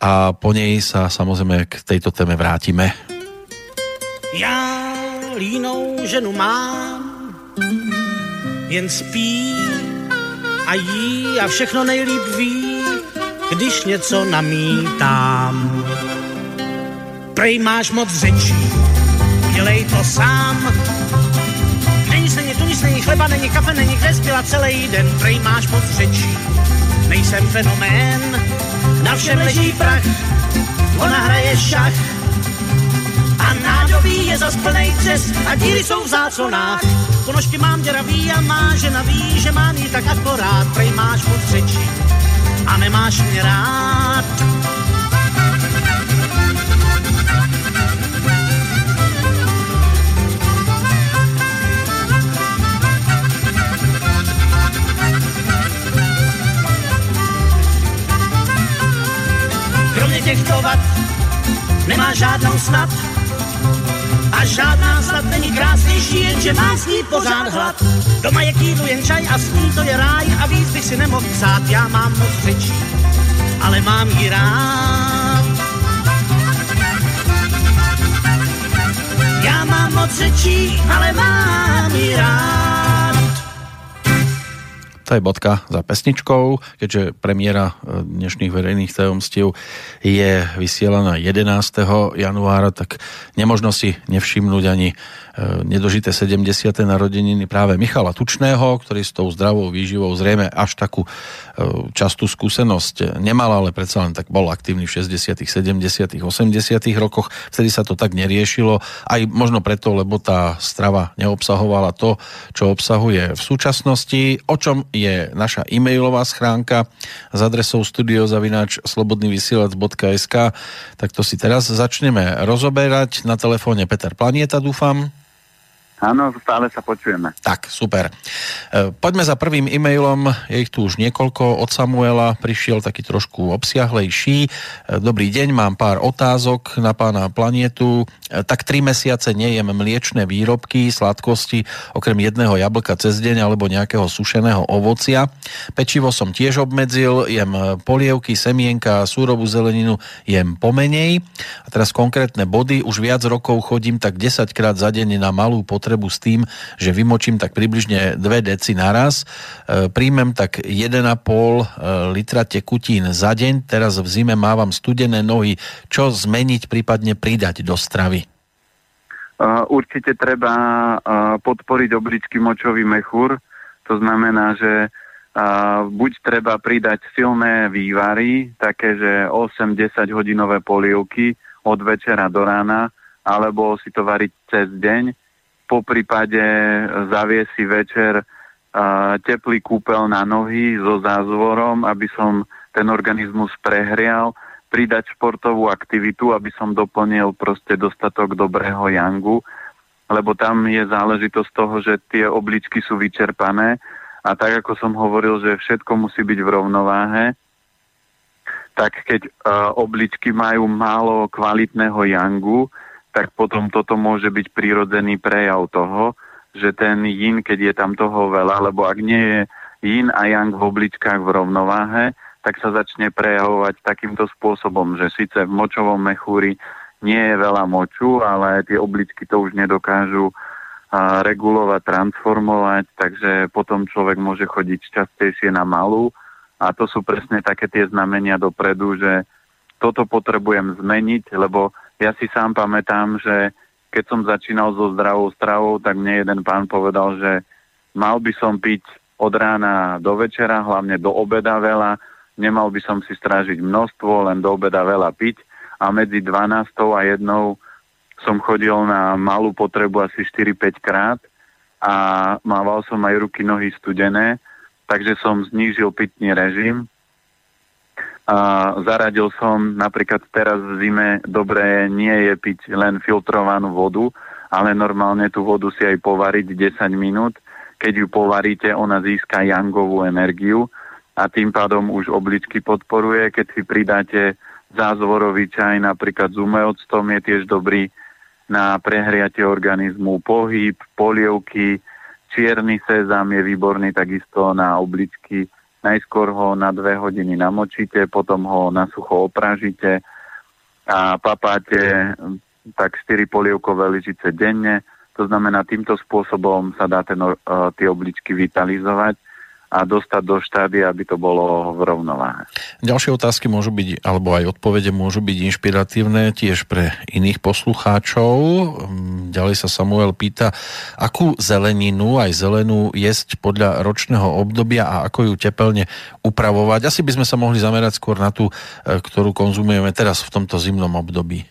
a po nej sa samozrejme k tejto téme vrátime. Ja línou ženu mám, jen spí a jí a všechno nejlíp ví, když něco namítám. Prej máš moc řečí, dělej to sám. Není se tuníc, není chleba, není kafe, není kde zbyla celý den. Prej máš moc řečí, nejsem fenomén. Na všem leží prach, ona hraje šach. A nádobí je zas plnej třes a díry jsou v záconách. Ponožky mám děravý a má žena ví, že mám jí tak akorát. Prej máš moc řečí a nemáš mě rád. Kromě těchto vad nemá žádnou snad a žádná snad není krásnější, jenže mám s ní pořád hlad. Doma je k jídlu jen čaj a s ní to je ráj a víc bych si nemohl psát. Já mám moc řečí, ale mám ji rád. Já mám moc řečí, ale mám ji rád. To je bodka za pesničkou, keďže premiéra dnešných verejných tajomstiev je vysielaná jedenásteho januára, tak nemožno si nevšimnúť ani nedožité sedemdesiate narodeniny práve Michala Tučného, ktorý s tou zdravou výživou zrejme až takú častú skúsenosť nemal, ale predsa len tak bol aktívny v šesťdesiatych, sedemdesiatych, osemdesiatych rokoch. Vtedy sa to tak neriešilo, aj možno preto, lebo tá strava neobsahovala to, čo obsahuje v súčasnosti, o čom je naša e-mailová schránka s adresou studio zavináč slobodný vysielač bodka es ká. Tak to si teraz začneme rozoberať. Na telefóne Petra Planeta, dúfam. Áno, stále sa počujeme. Tak, super. Poďme za prvým e-mailom, je ich tu už niekoľko, od Samuela prišiel taký trošku obsiahlejší. Dobrý deň, mám pár otázok na pána Planetu. Tak tri mesiace nejem mliečne výrobky, sladkosti, okrem jedného jablka cez deň alebo nejakého sušeného ovocia. Pečivo som tiež obmedzil, jem polievky, semienka, súrovú zeleninu, jem pomenej. A teraz konkrétne body, už viac rokov chodím tak desaťkrát za deň na malú potrebu s tým, že vymočím tak približne dve deci naraz. E, príjmem tak jeden a pol litra tekutín za deň. Teraz v zime mávam studené nohy. Čo zmeniť, prípadne pridať do stravy? Určite treba podporiť obličky močový mechúr. To znamená, že buď treba pridať silné vývary, také, že osem až desať hodinové polievky od večera do rána, alebo si to variť cez deň. Po prípade zavie si večer uh, teplý kúpeľ na nohy so zázvorom, aby som ten organizmus prehrial, pridať športovú aktivitu, aby som doplnil proste dostatok dobrého yangu, lebo tam je záležitosť toho, že tie obličky sú vyčerpané a tak, ako som hovoril, že všetko musí byť v rovnováhe, tak keď uh, obličky majú málo kvalitného yangu, tak potom toto môže byť prírodzený prejav toho, že ten yin, keď je tam toho veľa, lebo ak nie je yin a yang v obličkách v rovnováhe, tak sa začne prejavovať takýmto spôsobom, že síce v močovom mechúri nie je veľa moču, ale tie obličky to už nedokážu a, regulovať, transformovať, takže potom človek môže chodiť častejšie na malú a to sú presne také tie znamenia dopredu, že toto potrebujem zmeniť, lebo ja si sám pamätám, že keď som začínal so zdravou stravou, tak mne jeden pán povedal, že mal by som piť od rána do večera, hlavne do obeda veľa, nemal by som si strážiť množstvo, len do obeda veľa piť a medzi dvanástou a jednou som chodil na malú potrebu asi štyri až päť krát a mával som aj ruky, nohy studené, takže som znížil pitný režim. A zaradil som napríklad teraz v zime, dobre nie je piť len filtrovanú vodu, ale normálne tú vodu si aj povariť desať minút. Keď ju povaríte, ona získa yangovú energiu a tým pádom už obličky podporuje. Keď si pridáte zázvorový čaj, napríklad s umeoctom, je tiež dobrý na prehriatie organizmu, pohyb, polievky, Čierny sezam je výborný takisto na obličky. Najskôr ho na dve hodiny namočíte, potom ho na sucho opražíte a papáte tak štyri polievkové lyžice denne. To znamená, týmto spôsobom sa dá ten, tie obličky vitalizovať a dostať do štádia, aby to bolo v rovnováhe. Ďalšie otázky môžu byť, alebo aj odpovede môžu byť inšpiratívne tiež pre iných poslucháčov. Ďalej sa Samuel pýta, akú zeleninu, aj zelenú jesť podľa ročného obdobia a ako ju tepelne upravovať. Asi by sme sa mohli zamerať skôr na tú, ktorú konzumujeme teraz v tomto zimnom období.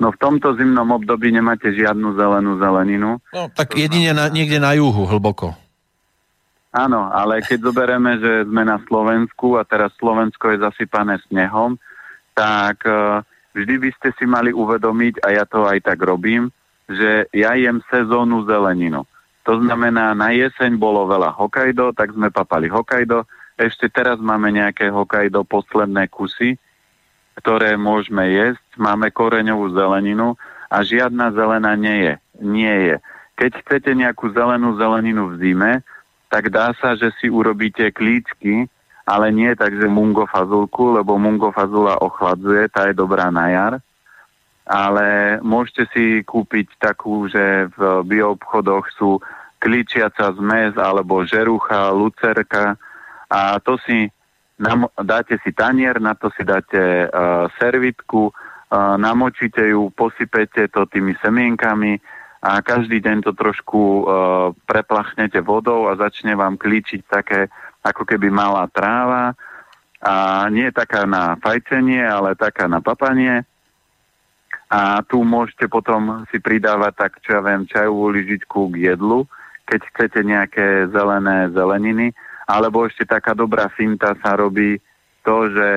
No v tomto zimnom období nemáte žiadnu zelenú zeleninu. No tak jedine na, niekde na juhu hlboko. Áno, ale keď zoberieme, že sme na Slovensku a teraz Slovensko je zasypané snehom, tak vždy by ste si mali uvedomiť, a ja to aj tak robím, že ja jem sezónnu zeleninu. To znamená, na jeseň bolo veľa Hokkaido, tak sme papali Hokkaido. Ešte teraz máme nejaké Hokkaido posledné kusy, ktoré môžeme jesť. Máme koreňovú zeleninu a žiadna zelená nie je. Nie je. Keď chcete nejakú zelenú zeleninu v zime, tak dá sa, že si urobíte klíčky, ale nie takže mungofazulku, lebo mungofazula ochladzuje, tá je dobrá na jar. Ale môžete si kúpiť takú, že v bioobchodoch sú klíčiaca zmes alebo žerucha, lucerka a to si nam- dáte si tanier, na to si dáte uh, servitku, uh, namočíte ju, posypete to tými semienkami a každý deň to trošku e, preplachnete vodou a začne vám klíčiť také, ako keby malá tráva. A nie taká na fajčenie, ale taká na papanie. A tu môžete potom si pridávať tak, čo ja viem, čajovú lyžičku k jedlu, keď chcete nejaké zelené zeleniny. Alebo ešte taká dobrá finta sa robí to, že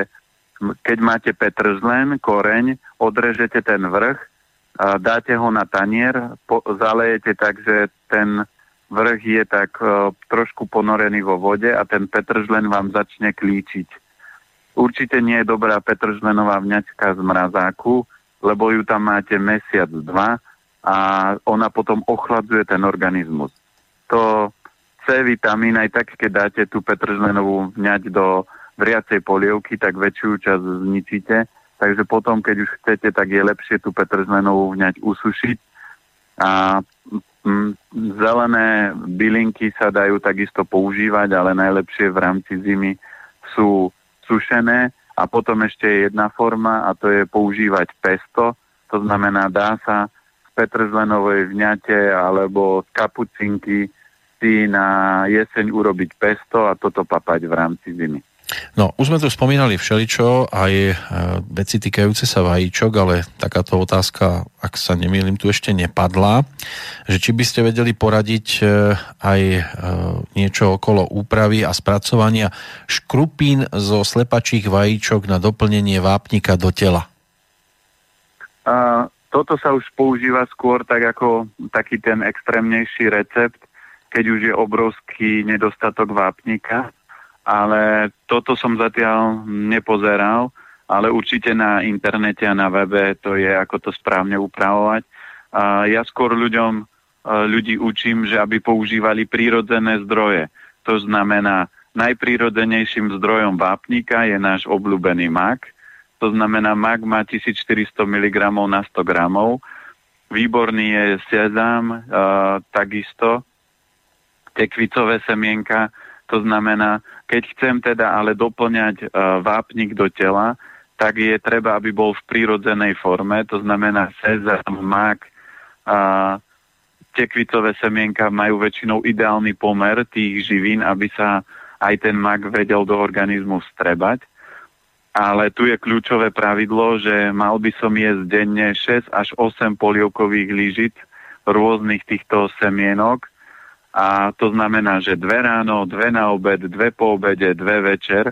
keď máte petržlen, koreň, odrežete ten vrch, dáte ho na tanier, po, zalejete tak, že ten vrch je tak e, trošku ponorený vo vode a ten petržlen vám začne klíčiť. Určite nie je dobrá petržlenová vňačka z mrazáku, lebo ju tam máte mesiac, dva a ona potom ochladzuje ten organizmus. To C vitamín, aj tak, keď dáte tú petržlenovú vňať do vriacej polievky, tak väčšiu časť zničíte. Takže potom, keď už chcete, tak je lepšie tú petržlenovú vňať usušiť. A zelené bylinky sa dajú takisto používať, ale najlepšie v rámci zimy sú sušené. A potom ešte je jedna forma a to je používať pesto. To znamená, dá sa z petržlenovej vňate alebo z kapucinky si na jeseň urobiť pesto a toto papať v rámci zimy. No, už sme tu spomínali všeličo, aj veci týkajúce sa vajíčok, ale takáto otázka, ak sa nemýlim, tu ešte nepadla, že či by ste vedeli poradiť aj niečo okolo úpravy a spracovania škrupín zo slepačích vajíčok na doplnenie vápnika do tela. A toto sa už používa skôr tak ako taký ten extrémnejší recept, keď už je obrovský nedostatok vápnika. Ale toto som zatiaľ nepozeral, ale určite na internete a na webe to je, ako to správne upravovať. A ja skôr ľuďom, ľudí učím, že aby používali prírodzené zdroje. To znamená, najprírodzenejším zdrojom vápnika je náš obľúbený mak. To znamená, mak má tisícštyristo miligramov na sto gramov. Výborný je sezam, e, takisto. Tekvicové semienka. To znamená, keď chcem teda ale doplňať e, vápnik do tela, tak je treba, aby bol v prírodzenej forme. To znamená, sezam, mák, a tekvicové semienka majú väčšinou ideálny pomer tých živín, aby sa aj ten mák vedel do organizmu vstrebať. Ale tu je kľúčové pravidlo, že mal by som jesť denne šesť až osem polievkových lyžic rôznych týchto semienok. A to znamená, že dve ráno, dve na obed, dve po obede, dve večer.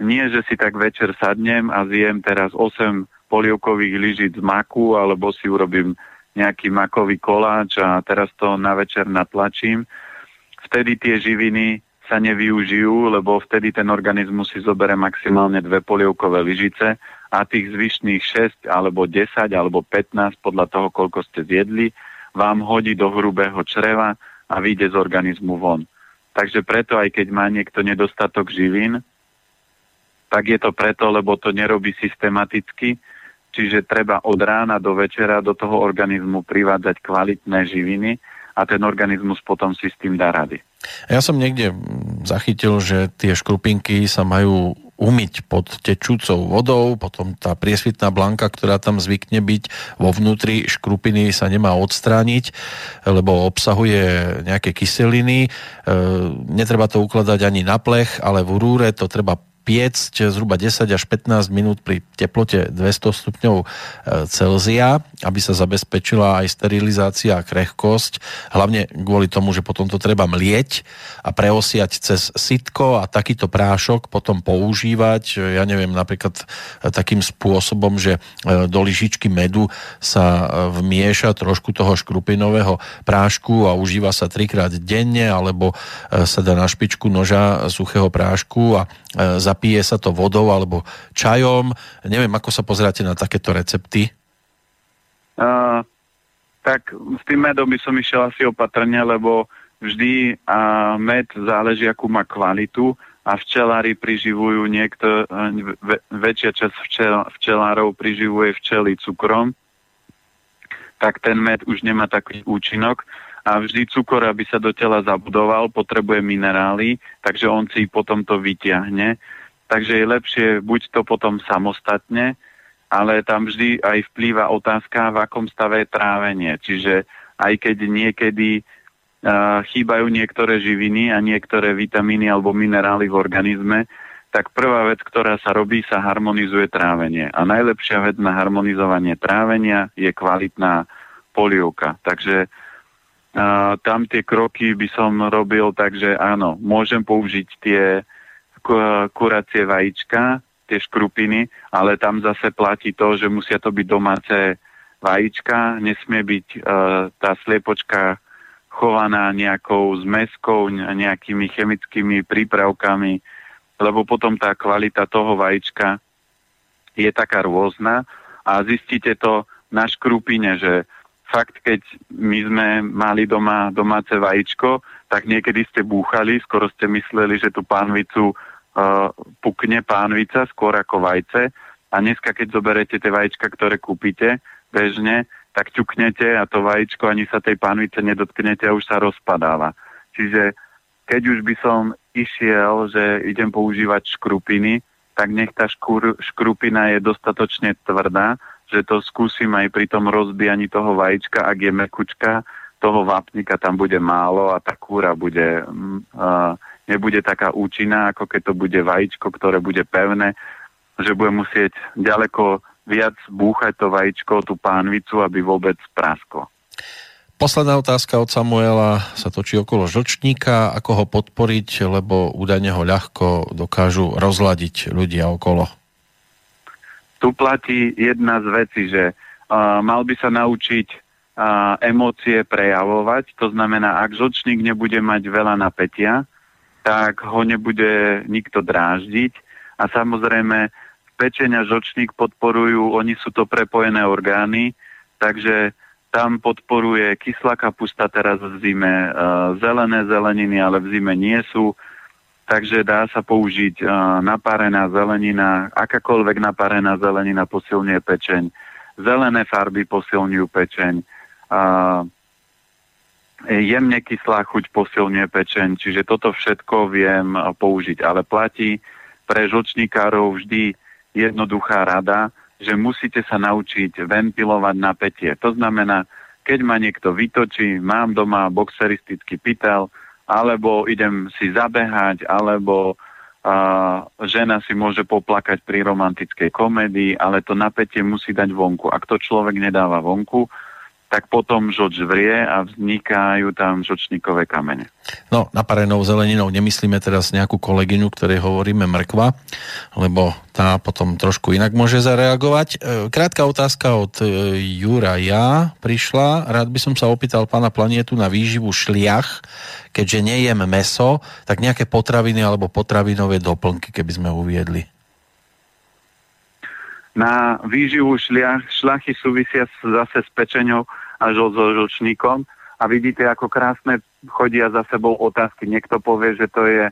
Nie, že si tak večer sadnem a zjem teraz osem polievkových lyžic maku, alebo si urobím nejaký makový koláč a teraz to na večer natlačím. Vtedy tie živiny sa nevyužijú, lebo vtedy ten organizmus si zoberie maximálne dve polievkové lyžice a tých zvyšných šesť, alebo desať, alebo pätnásť, podľa toho, koľko ste zjedli, vám hodí do hrubého čreva a vyjde z organizmu von. Takže preto, aj keď má niekto nedostatok živín, tak je to preto, lebo to nerobí systematicky, čiže treba od rána do večera do toho organizmu privádzať kvalitné živiny a ten organizmus potom si s tým dá rady. Ja som niekde zachytil, že tie škrupinky sa majú umyť pod tečúcou vodou, potom tá priesvitná blanka, ktorá tam zvykne byť vo vnútri škrupiny, sa nemá odstrániť, lebo obsahuje nejaké kyseliny. E, netreba to ukladať ani na plech, ale v rúre to treba piecť zhruba desať až pätnásť minút pri teplote dvesto stupňov Celzia, aby sa zabezpečila aj sterilizácia a krehkosť, hlavne kvôli tomu, že potom to treba mlieť a preosiať cez sitko a takýto prášok potom používať, ja neviem, napríklad takým spôsobom, že do lyžičky medu sa vmieša trošku toho škrupinového prášku a užíva sa trikrát denne, alebo sa dá na špičku noža suchého prášku a zapíjať pije sa to vodou alebo čajom. Neviem, ako sa pozeráte na takéto recepty? Uh, tak s tým medom by som išiel asi opatrne, lebo vždy uh, med záleží, akú má kvalitu a včelári priživujú niekto, uh, ve, väčšia časť včel, včelárov priživuje včely cukrom, tak ten med už nemá taký účinok. A vždy cukor, aby sa do tela zabudoval, potrebuje minerály, takže on si potom to vyťahne. Takže je lepšie buď to potom samostatne, ale tam vždy aj vplýva otázka, v akom stave je trávenie. Čiže aj keď niekedy uh, chýbajú niektoré živiny a niektoré vitamíny alebo minerály v organizme, tak prvá vec, ktorá sa robí, sa harmonizuje trávenie. A najlepšia vec na harmonizovanie trávenia je kvalitná polievka. Takže Uh, tam tie kroky by som robil, takže áno, môžem použiť tie kuracie vajíčka, tie škrupiny, ale tam zase platí to, že musia to byť domáce vajíčka, nesmie byť uh, tá sliepočka chovaná nejakou zmeskou, nejakými chemickými prípravkami, lebo potom tá kvalita toho vajíčka je taká rôzna a zistíte to na škrupine, že fakt, keď my sme mali doma domáce vajíčko, tak niekedy ste búchali, skoro ste mysleli, že tú pánvicu uh, pukne pánvica skôr ako vajce. A dneska, keď zoberete tie vajíčka, ktoré kúpite bežne, tak ťuknete a to vajíčko ani sa tej pánvice nedotknete a už sa rozpadáva. Čiže keď už by som išiel, že idem používať škrupiny, tak nech tá škur, škrupina je dostatočne tvrdá, že to skúsim aj pri tom rozbijaní toho vajíčka, ak je mekučka, toho vápnika tam bude málo a tá kúra bude, uh, nebude taká účinná, ako keď to bude vajíčko, ktoré bude pevné, že bude musieť ďaleko viac búchať to vajíčko, tú pánvicu, aby vôbec prasklo. Posledná otázka od Samuela sa točí okolo žlčníka. Ako ho podporiť, lebo údajne ho ľahko dokážu rozladiť ľudia okolo? Tu platí jedna z vecí, že uh, mal by sa naučiť uh, emócie prejavovať, to znamená, ak žlčník nebude mať veľa napätia, tak ho nebude nikto dráždiť a samozrejme pečeň a žlčník podporujú, oni sú to prepojené orgány, takže tam podporuje kyslá kapusta, teraz v zime uh, zelené zeleniny, ale v zime nie sú. Takže dá sa použiť uh, napárená zelenina, akákoľvek napárená zelenina posilňuje pečeň. Zelené farby posilňujú pečeň. Uh, jemne kyslá chuť posilňuje pečeň. Čiže toto všetko viem uh, použiť. Ale platí pre žlčníkárov vždy jednoduchá rada, že musíte sa naučiť ventilovať napätie. To znamená, keď ma niekto vytočí, mám doma boxeristický pytel, alebo idem si zabehať, alebo uh, žena si môže poplakať pri romantickej komédii, ale to napätie musí dať vonku. Ak to človek nedáva vonku, tak potom žoč vrie a vznikajú tam žočníkové kamene. No, naparenou zeleninou nemyslíme teraz nejakú kolegyňu, ktorej hovoríme mrkva, lebo tá potom trošku inak môže zareagovať. Krátka otázka od Jura ja prišla. Rád by som sa opýtal pána Planetu na výživu šliach. Keďže nejem mäso, tak nejaké potraviny alebo potravinové doplnky, keby sme uviedli. Na výživu šliach, šlachy súvisia zase s pečeňou a so žlčníkom a vidíte, ako krásne chodia za sebou otázky. Niekto povie, že to je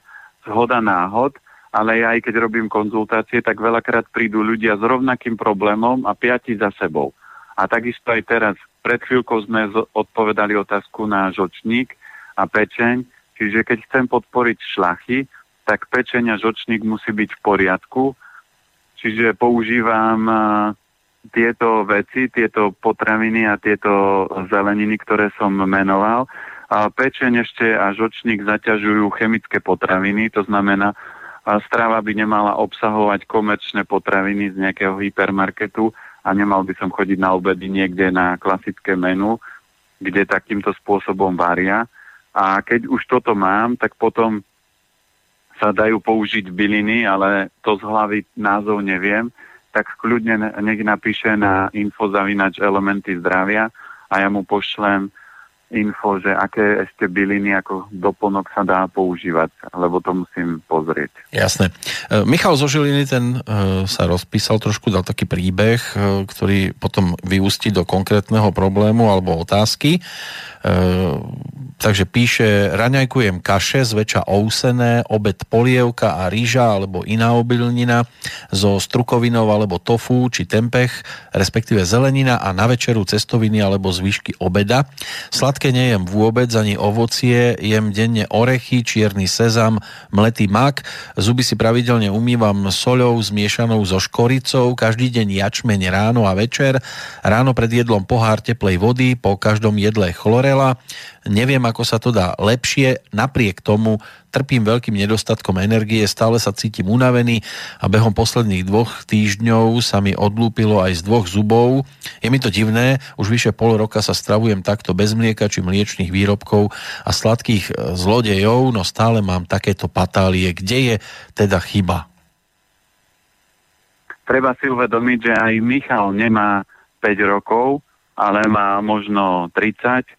zhoda náhod, ale ja aj keď robím konzultácie, tak veľakrát prídu ľudia s rovnakým problémom a piati za sebou. A takisto aj teraz, pred chvíľkou sme odpovedali otázku na žočník a pečeň, čiže keď chcem podporiť šlachy, tak pečeň a žočník musí byť v poriadku, čiže používam tieto veci, tieto potraviny a tieto zeleniny, ktoré som menoval. A pečeň ešte a žočník zaťažujú chemické potraviny, to znamená, strava by nemala obsahovať komerčné potraviny z nejakého hypermarketu a nemal by som chodiť na obedy niekde na klasické menu, kde takýmto spôsobom varia. A keď už toto mám, tak potom sa dajú použiť byliny, ale to z hlavy názov neviem, tak kľudne nech napíše na info zavinač elementy zdravia a ja mu pošlem info, že aké ešte byliny ako doplnok sa dá používať, lebo to musím pozrieť. Jasné. E, Michal zo Žiliny, ten e, sa rozpísal trošku, dal taký príbeh, e, ktorý potom vyústi do konkrétneho problému alebo otázky. E, takže píše, raňajkujem kaše, zväčša ousené, obed polievka a rýža alebo iná obilnina so strukovinou alebo tofu či tempeh, respektíve zelenina a na večeru cestoviny alebo zvyšky obeda. Slad Sladké nejem vôbec, ani ovocie, jem denne orechy, čierny sezam, mletý mak, zuby si pravidelne umývam soľou zmiešanou so škoricou, každý deň jačmeň ráno a večer, ráno pred jedlom pohár teplej vody, po každom jedle chlorela, neviem ako sa to dá lepšie, napriek tomu trpím veľkým nedostatkom energie, stále sa cítim unavený a behom posledných dvoch týždňov sa mi odlúpilo aj z dvoch zubov. Je mi to divné, už vyše pol roka sa stravujem takto bez mlieka či mliečných výrobkov a sladkých zlodejov, no stále mám takéto patálie. Kde je teda chyba? Treba si uvedomiť, že aj Michal nemá päť rokov, ale má možno tridsať.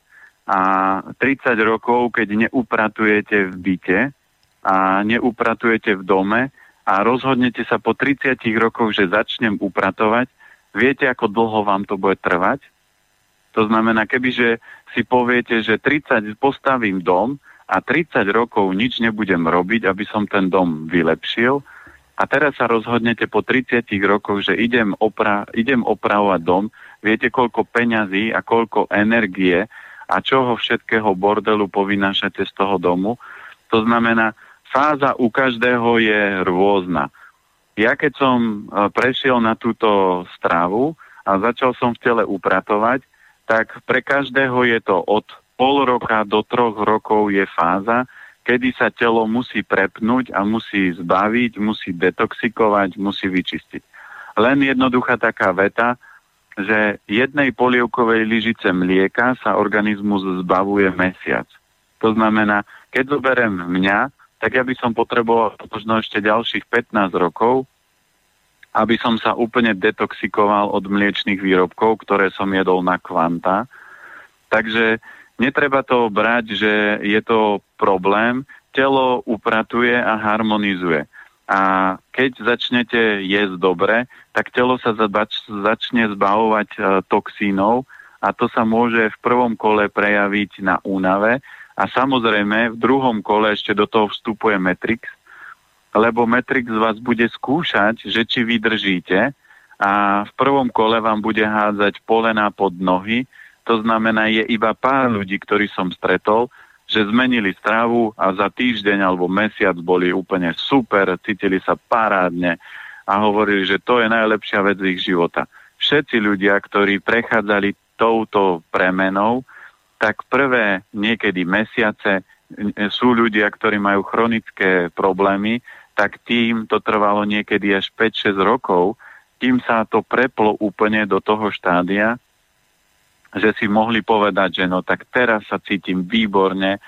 A tridsať rokov, keď neupratujete v byte a neupratujete v dome a rozhodnete sa po tridsiatich rokoch, že začnem upratovať, viete, ako dlho vám to bude trvať? To znamená, kebyže si poviete, že tridsať postavím dom a tridsať rokov nič nebudem robiť, aby som ten dom vylepšil, a teraz sa rozhodnete po tridsiatich rokoch, že idem, opra- idem opravovať dom, viete, koľko peňazí a koľko energie a čoho všetkého bordelu povynášate z toho domu. To znamená, fáza u každého je rôzna. Ja keď som prešiel na túto stravu a začal som v tele upratovať, tak pre každého je to od pol roka do troch rokov je fáza, kedy sa telo musí prepnúť a musí zbaviť, musí detoxikovať, musí vyčistiť. Len jednoduchá taká veta, že jednej polievkovej lyžice mlieka sa organizmus zbavuje mesiac. To znamená, keď zoberiem mňa, tak ja by som potreboval možno ešte ďalších pätnásť rokov, aby som sa úplne detoxikoval od mliečných výrobkov, ktoré som jedol na kvanta. Takže netreba to brať, že je to problém. Telo upratuje a harmonizuje. A keď začnete jesť dobre, tak telo sa zač- začne zbavovať e, toxínov a to sa môže v prvom kole prejaviť na únave a samozrejme v druhom kole ešte do toho vstupuje Matrix, lebo Matrix vás bude skúšať, že či vydržíte a v prvom kole vám bude hádzať polená pod nohy, to znamená je iba pár ľudí, ktorí som stretol, že zmenili stravu a za týždeň alebo mesiac boli úplne super, cítili sa parádne a hovorili, že to je najlepšia vec ich života. Všetci ľudia, ktorí prechádzali touto premenou, tak prvé niekedy mesiace sú ľudia, ktorí majú chronické problémy, tak tým to trvalo niekedy až päť až šesť rokov, tým sa to preplo úplne do toho štádia, že si mohli povedať, že no tak teraz sa cítim výborne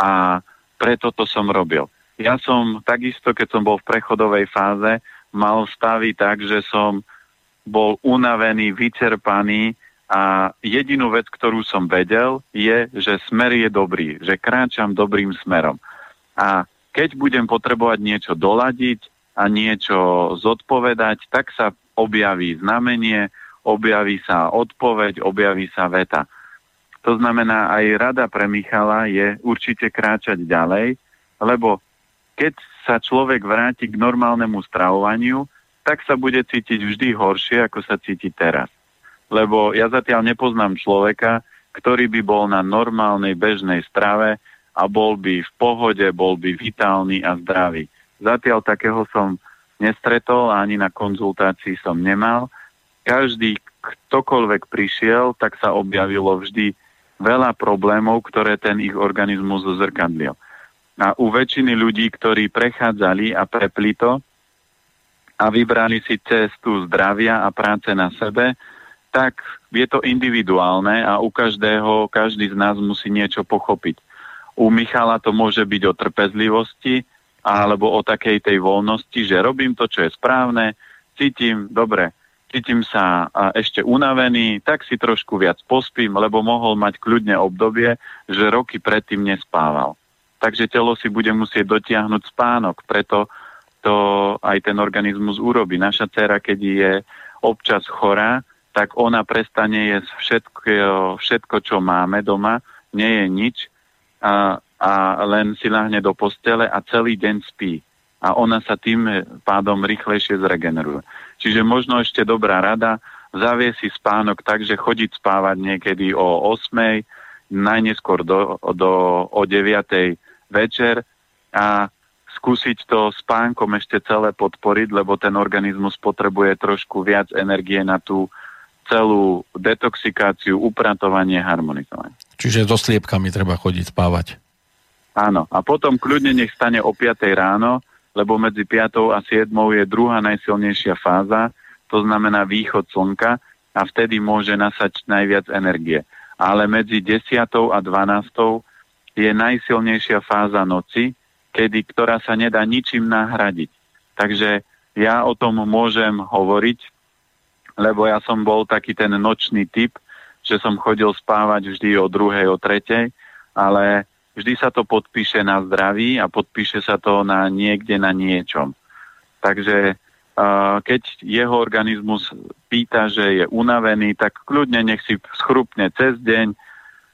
a preto to som robil. Ja som takisto, keď som bol v prechodovej fáze, mal stavy tak, že som bol unavený, vyčerpaný a jedinú vec, ktorú som vedel, je, že smer je dobrý, že kráčam dobrým smerom. A keď budem potrebovať niečo doladiť a niečo zodpovedať, tak sa objaví znamenie, objaví sa odpoveď, objaví sa veta. To znamená, aj rada pre Michala je určite kráčať ďalej, lebo keď sa človek vráti k normálnemu stravovaniu, tak sa bude cítiť vždy horšie, ako sa cíti teraz. Lebo ja zatiaľ nepoznám človeka, ktorý by bol na normálnej bežnej strave a bol by v pohode, bol by vitálny a zdravý. Zatiaľ takého som nestretol a ani na konzultácii som nemal. Každý, ktokoľvek prišiel, tak sa objavilo vždy veľa problémov, ktoré ten ich organizmus zrkadlil. A u väčšiny ľudí, ktorí prechádzali a prepli to a vybrali si cestu zdravia a práce na sebe, tak je to individuálne a u každého, každý z nás musí niečo pochopiť. U Michala to môže byť o trpezlivosti alebo o takej tej voľnosti, že robím to, čo je správne, cítim dobre, cítim sa ešte unavený, tak si trošku viac pospím, lebo mohol mať kľudne obdobie, že roky predtým nespával. Takže telo si bude musieť dotiahnuť spánok, preto to aj ten organizmus urobí. Naša dcéra, keď je občas chorá, tak ona prestane jesť všetko, všetko, čo máme doma, nie je nič a, a len si ľahne do postele a celý deň spí. A ona sa tým pádom rýchlejšie zregeneruje. Čiže možno ešte dobrá rada, zavie si spánok tak, že chodiť spávať niekedy o osem, najneskôr do, do, o deväť večer a skúsiť to spánkom ešte celé podporiť, lebo ten organizmus potrebuje trošku viac energie na tú celú detoxikáciu, upratovanie, harmonizovanie. Čiže so sliepkami treba chodiť spávať. Áno, a potom kľudne nech stane o piatej ráno, lebo medzi piatou a siedmou je druhá najsilnejšia fáza, to znamená východ slnka a vtedy môže nasať najviac energie. Ale medzi desiatou a dvanástou je najsilnejšia fáza noci, kedy, ktorá sa nedá ničím nahradiť. Takže ja o tom môžem hovoriť, lebo ja som bol taký ten nočný typ, že som chodil spávať vždy o druhej, o tretej, ale vždy sa to podpíše na zdraví a podpíše sa to na niekde na niečom. Takže keď jeho organizmus pýta, že je unavený, tak kľudne nech si schrupne cez deň,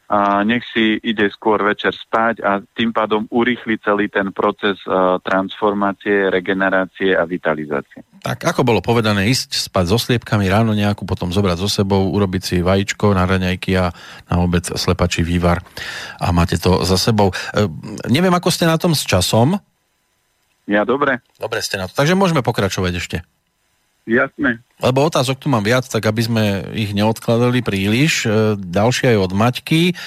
a nech si ide skôr večer spať a tým pádom urýchli celý ten proces transformácie, regenerácie a vitalizácie. Tak ako bolo povedané, ísť spať so sliepkami ráno nejakú, potom zobrať so sebou, urobiť si vajíčko na raňajky a na obed slepačí vývar a máte to za sebou. Neviem, ako ste na tom s časom. Ja dobre. Dobre ste na to, takže môžeme pokračovať ešte. Jasné. Lebo otázok tu mám viac, tak aby sme ich neodkladali príliš. Ďalšia je od Maťky.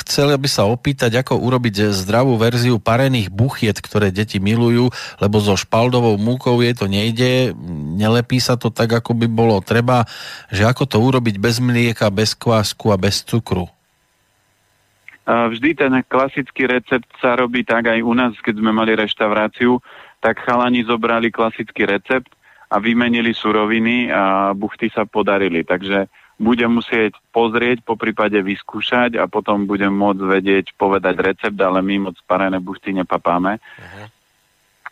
Chcela by sa opýtať, ako urobiť zdravú verziu parených buchiet, ktoré deti milujú, lebo so špaldovou múkou jej to nejde, nelepí sa to tak, ako by bolo treba, že ako to urobiť bez mlieka, bez kvásku a bez cukru. Vždy ten klasický recept sa robí tak aj u nás, keď sme mali reštauráciu, tak chalani zobrali klasický recept a vymenili suroviny a buchty sa podarili. Takže budem musieť pozrieť, poprípade vyskúšať a potom budem môcť vedieť povedať recept, ale my moc parené buchty nepapáme. Uh-huh.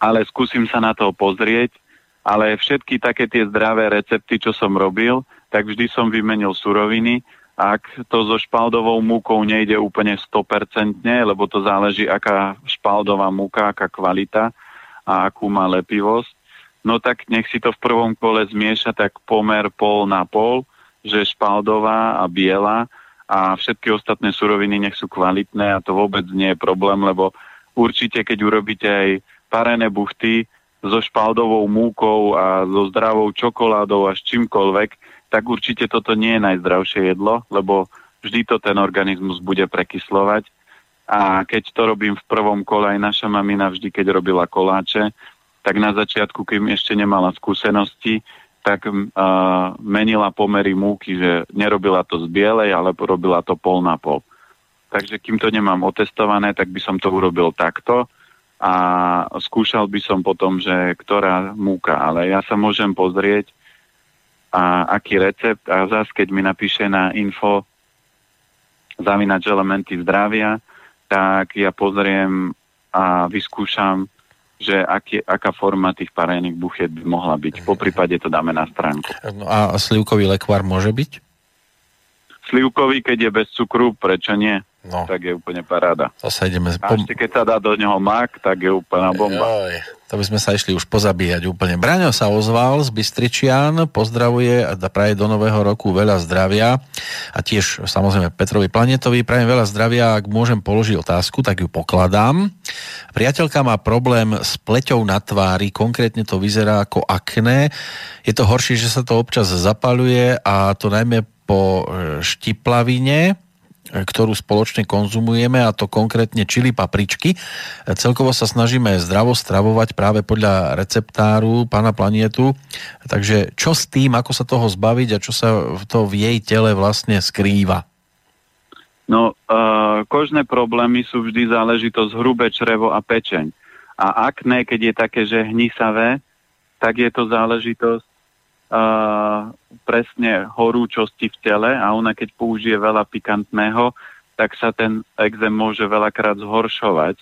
Ale skúsim sa na to pozrieť. Ale všetky také tie zdravé recepty, čo som robil, tak vždy som vymenil suroviny. Ak to so špaldovou múkou nejde úplne sto percent, lebo to záleží, aká špaldová múka, aká kvalita a akú má lepivosť, no tak nech si to v prvom kole zmieša tak pomer pol na pol, že špaldová a biela a všetky ostatné suroviny nech sú kvalitné a to vôbec nie je problém, lebo určite, keď urobíte aj parené buchty so špaldovou múkou a so zdravou čokoládou a s čímkoľvek, tak určite toto nie je najzdravšie jedlo, lebo vždy to ten organizmus bude prekyslovať. A keď to robím v prvom kole, aj naša mamina vždy, keď robila koláče, tak na začiatku, kým ešte nemala skúsenosti, tak uh, menila pomery múky, že nerobila to z bielej, ale robila to pol na pol. Takže kým to nemám otestované, tak by som to urobil takto a skúšal by som potom, že ktorá múka. Ale ja sa môžem pozrieť, a aký recept, a zás, keď mi napíše na info zavinač elementy zdravia, tak ja pozriem a vyskúšam, že aký, aká forma tých parených buchiet by mohla byť. Poprípade to dáme na stránku. No a slivkový lekvár môže byť? slivkový, keď je bez cukru, prečo nie? No. Tak je úplne paráda. To sa ideme... A ešte keď sa dá do neho mak, tak je úplná bomba. Joj, to by sme sa išli už pozabíjať úplne. Braňo sa ozval z Bystričian, pozdravuje a praje do nového roku veľa zdravia. A tiež samozrejme Petrovi Planetovi prajem veľa zdravia. Ak môžem položiť otázku, tak ju pokladám. Priateľka má problém s pleťou na tvári, konkrétne to vyzerá ako akné. Je to horšie, že sa to občas zapaľuje a to najmä po štiplavine, ktorú spoločne konzumujeme, a to konkrétne čili papričky. Celkovo sa snažíme zdravo stravovať práve podľa receptáru pána Planetu. Takže čo s tým, ako sa toho zbaviť a čo sa to v jej tele vlastne skrýva? No, e, kožné problémy sú vždy záležitosť hrubé črevo a pečeň. A akné, keď je také, že hnisavé, tak je to záležitosť Uh, presne horúčosti v tele, a ona keď použije veľa pikantného, tak sa ten exém môže veľakrát zhoršovať.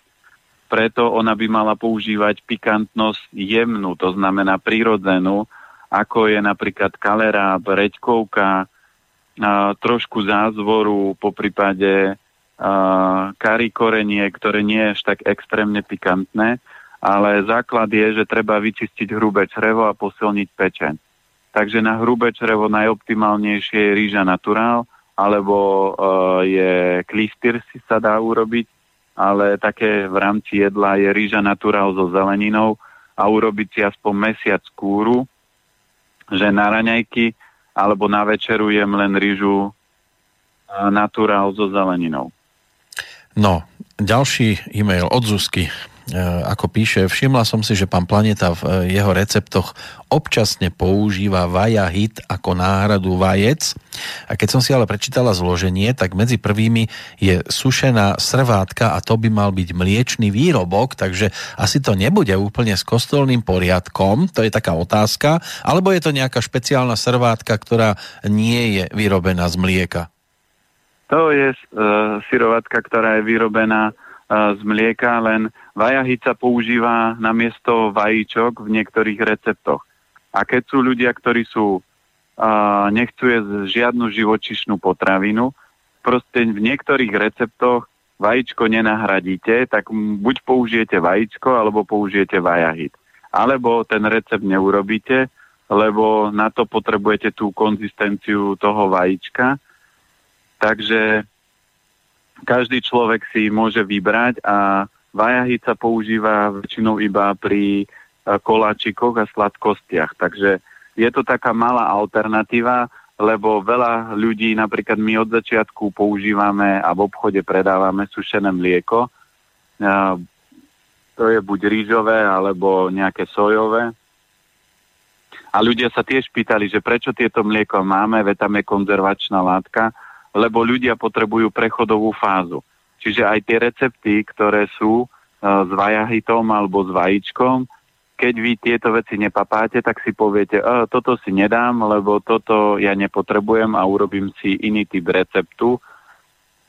Preto ona by mala používať pikantnosť jemnú, to znamená prírodzenú, ako je napríklad kaleráb, reďkovka, uh, trošku zázvoru, poprípade uh, kari korenie, ktoré nie je až tak extrémne pikantné, ale základ je, že treba vyčistiť hrubé črevo a posilniť pečeň. Takže na hrubé črevo najoptimálnejšie je rýža naturál, alebo e, je klíštyr, si sa dá urobiť, ale také v rámci jedla je rýža naturál so zeleninou a urobiť si aspoň mesiac kúru, že na raňajky alebo na večeru jem len rýžu naturál so zeleninou. No, ďalší e-mail od Zuzky. Ako píše, všimla som si, že pán Planeta v jeho receptoch občasne používa vajahit ako náhradu vajec, a keď som si ale prečítala zloženie, tak medzi prvými je sušená srvátka a to by mal byť mliečný výrobok, takže asi to nebude úplne s kostolným poriadkom, to je taká otázka, alebo je to nejaká špeciálna srvátka, ktorá nie je vyrobená z mlieka? To je uh, syrovátka, ktorá je vyrobená z mlieka, len vajahit sa používa namiesto vajíčok v niektorých receptoch. A keď sú ľudia, ktorí sú uh, nechcú jesť žiadnu živočišnú potravinu, proste v niektorých receptoch vajíčko nenahradíte, tak buď použijete vajíčko, alebo použijete vajahit. Alebo ten recept neurobíte, lebo na to potrebujete tú konzistenciu toho vajíčka. Takže každý človek si môže vybrať, a vajahit sa používa väčšinou iba pri koláčikoch a sladkostiach. Takže je to taká malá alternatíva, lebo veľa ľudí, napríklad my od začiatku používame a v obchode predávame sušené mlieko. To je buď rýžové, alebo nejaké sojové. A ľudia sa tiež pýtali, že prečo tieto mlieko máme, veď tam je konzervačná látka, lebo ľudia potrebujú prechodovú fázu. Čiže aj tie recepty, ktoré sú e, s vajahitom alebo s vajíčkom, keď vy tieto veci nepapáte, tak si poviete, e, toto si nedám, lebo toto ja nepotrebujem a urobím si iný typ receptu.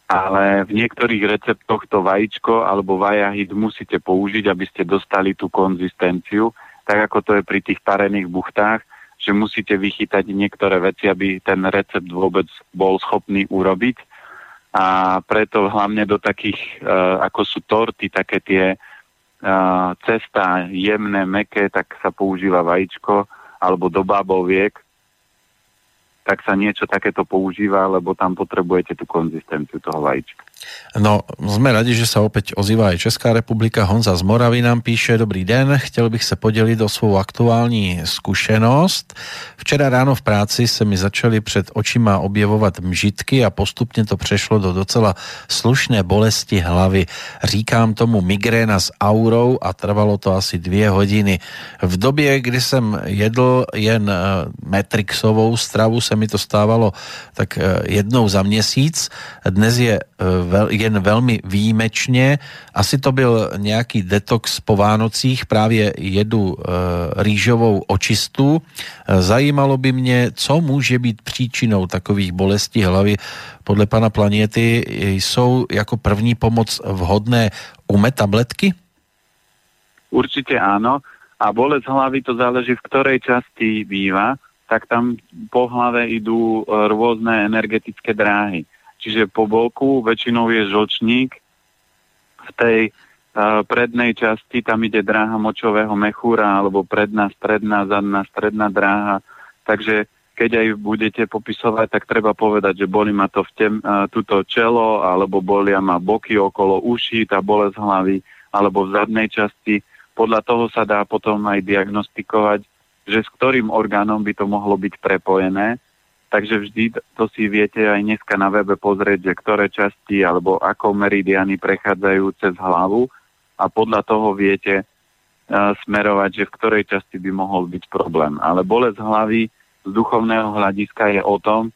Ale v niektorých receptoch to vajíčko alebo vajahit musíte použiť, aby ste dostali tú konzistenciu, tak ako to je pri tých parených buchtách, že musíte vychytať niektoré veci, aby ten recept vôbec bol schopný urobiť. A preto hlavne do takých, e, ako sú torty, také tie e, cestá jemné, mäkké, tak sa používa vajíčko, alebo do báboviek, tak sa niečo takéto používa, lebo tam potrebujete tú konzistenciu toho vajíčka. No, sme radi, že sa opäť ozýva aj Česká republika. Honza z Moravy nám píše: Dobrý den, chtěl bych se podělit o svou aktuální zkušenost. Včera ráno v práci se mi začaly před očima objevovat mžitky a postupně to přešlo do docela slušné bolesti hlavy. Říkám tomu migréna s aurou a trvalo to asi dvě hodiny. V době, kdy jsem jedl jen Matrixovou stravu, se mi to stávalo tak jednou za měsíc. Dnes je jen veľmi výjimečne. Asi to byl nejaký detox po Vánocích, právě jedu e, rýžovou očistu. Zajímalo by mě, co může být příčinou takových bolestí hlavy. Podle pana Planety jsou jako první pomoc vhodné umé tabletky? Určite áno. A bolesť hlavy, to záleží, v ktorej časti býva. tak tam po hlave idú rôzne energetické dráhy. Čiže po boku väčšinou je žlčník, v tej uh, prednej časti tam ide dráha močového mechúra, alebo predná, stredná, zadná, stredná dráha. Takže keď aj budete popisovať, tak treba povedať, že boli ma to v tem, uh, tuto čelo, alebo bolia ma boky okolo uší, tá bolesť hlavy, alebo v zadnej časti. Podľa toho sa dá potom aj diagnostikovať, že s ktorým orgánom by to mohlo byť prepojené. Takže vždy to si viete aj dneska na webe pozrieť, že ktoré časti alebo ako meridiany prechádzajú cez hlavu a podľa toho viete e, smerovať, že v ktorej časti by mohol byť problém. Ale bolesť hlavy z duchovného hľadiska je o tom,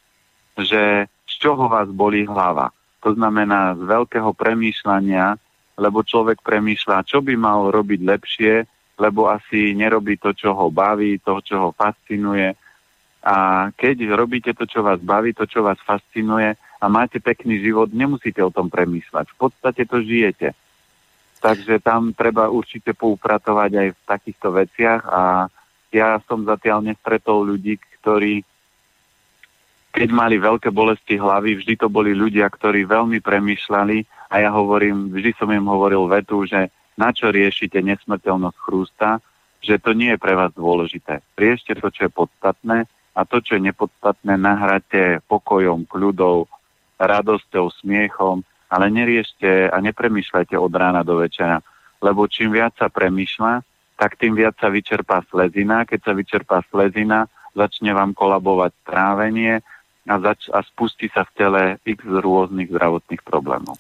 že z čoho vás bolí hlava. To znamená z veľkého premýšľania, lebo človek premýšľa, čo by mal robiť lepšie, lebo asi nerobí to, čo ho baví, to, čo ho fascinuje. A keď robíte to, čo vás baví, to, čo vás fascinuje a máte pekný život, nemusíte o tom premýšľať. V podstate to žijete. Takže tam treba určite poupratovať aj v takýchto veciach a ja som zatiaľ nestretol ľudí, ktorí keď mali veľké bolesti hlavy, vždy to boli ľudia, ktorí veľmi premýšľali a ja hovorím, vždy som im hovoril vetu, že na čo riešite nesmrteľnosť chrústa, že to nie je pre vás dôležité. Riešte to, čo je podstatné, a to, čo je nepodstatné, nahráte pokojom, kľudou, radosťou, smiechom, ale neriešte a nepremýšľajte od rána do večera. Lebo čím viac sa premýšľa, tak tým viac sa vyčerpá slezina. Keď sa vyčerpá slezina, začne vám kolabovať trávenie a, zač- a spustí sa v tele x rôznych zdravotných problémov.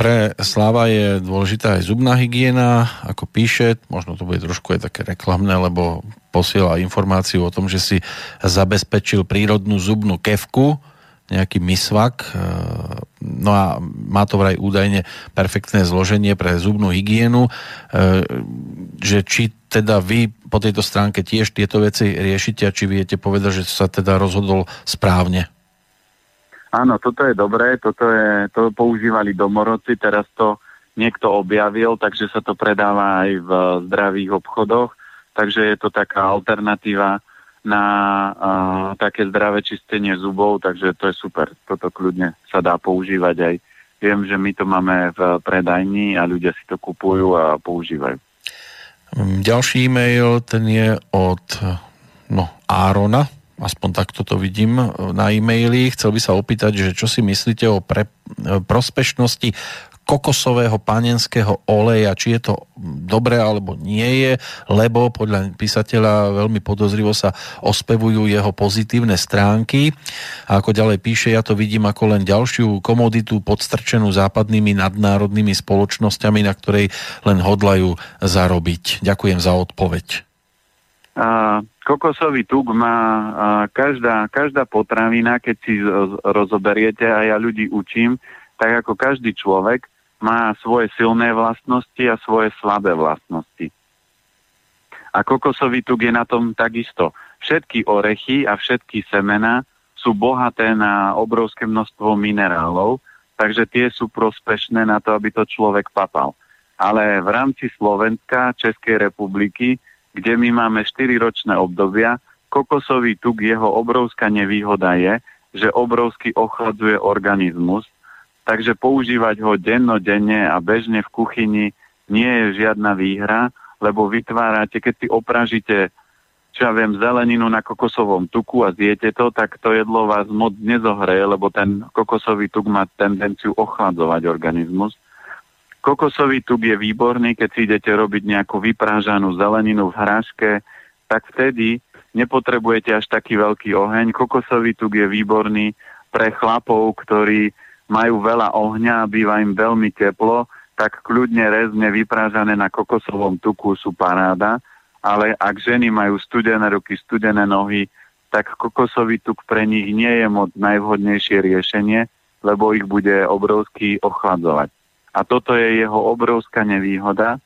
Pre Slava je dôležitá aj zubná hygiena, ako píše, možno to bude trošku aj také reklamné, lebo posiela informáciu o tom, že si zabezpečil prírodnú zubnú kefku, nejaký misvak, no a má to vraj údajne perfektné zloženie pre zubnú hygienu, že či teda vy po tejto stránke tiež tieto veci riešite a či viete povedať, že sa teda rozhodol správne? Áno, toto je dobré, toto je, to používali domorodci, teraz to niekto objavil, takže sa to predáva aj v zdravých obchodoch, takže je to taká alternatíva na uh, také zdravé čistenie zubov, takže to je super. Toto kľudne sa dá používať aj. Viem, že my to máme v predajni a ľudia si to kupujú a používajú. Ďalší e-mail, ten je od no, Árona, aspoň takto to vidím na e-maili. Chcel by sa opýtať, že čo si myslíte o pre, prospešnosti kokosového panenského oleja, či je to dobré alebo nie je, lebo podľa písateľa veľmi podozrivo sa ospevujú jeho pozitívne stránky. A ako ďalej píše, ja to vidím ako len ďalšiu komoditu podstrčenú západnými nadnárodnými spoločnosťami, na ktorej len hodlajú zarobiť. Ďakujem za odpoveď. Uh, kokosový tuk má uh, každá, každá potravina, keď si rozoberiete, a ja ľudí učím, tak ako každý človek má svoje silné vlastnosti a svoje slabé vlastnosti. A kokosový tuk je na tom takisto. Všetky orechy a všetky semená sú bohaté na obrovské množstvo minerálov, takže tie sú prospešné na to, aby to človek papal. Ale v rámci Slovenska, Českej republiky, kde my máme štyriročné obdobia, kokosový tuk, jeho obrovská nevýhoda je, že obrovsky ochladzuje organizmus. Takže používať ho dennodenne a bežne v kuchyni nie je žiadna výhra, lebo vytvárate, keď si opražíte, čo ja viem, zeleninu na kokosovom tuku a zjete to, tak to jedlo vás moc nezohreje, lebo ten kokosový tuk má tendenciu ochladzovať organizmus. Kokosový tuk je výborný, keď si idete robiť nejakú vyprážanú zeleninu v hráške, tak vtedy nepotrebujete až taký veľký oheň. Kokosový tuk je výborný pre chlapov, ktorí majú veľa ohňa, býva im veľmi teplo, tak kľudne rezne vyprážané na kokosovom tuku sú paráda, ale ak ženy majú studené ruky, studené nohy, tak kokosový tuk pre nich nie je moc najvhodnejšie riešenie, lebo ich bude obrovsky ochladzovať. A toto je jeho obrovská nevýhoda.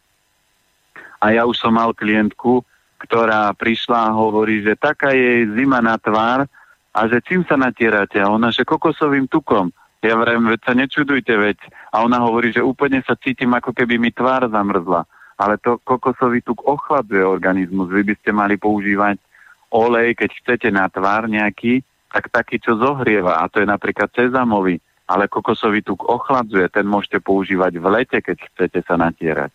A ja už som mal klientku, ktorá prišla a hovorí, že taká je zima na tvár a že čím sa natierate? A ona, že kokosovým tukom. Ja vrem, veď sa nečudujte, veď. A ona hovorí, že úplne sa cítim, ako keby mi tvár zamrzla. Ale to kokosový tuk ochladzuje organizmus. Vy by ste mali používať olej, keď chcete na tvár nejaký, tak taký, čo zohrieva, a to je napríklad sezamový, ale kokosový tuk ochladzuje, ten môžete používať v lete, keď chcete sa natierať.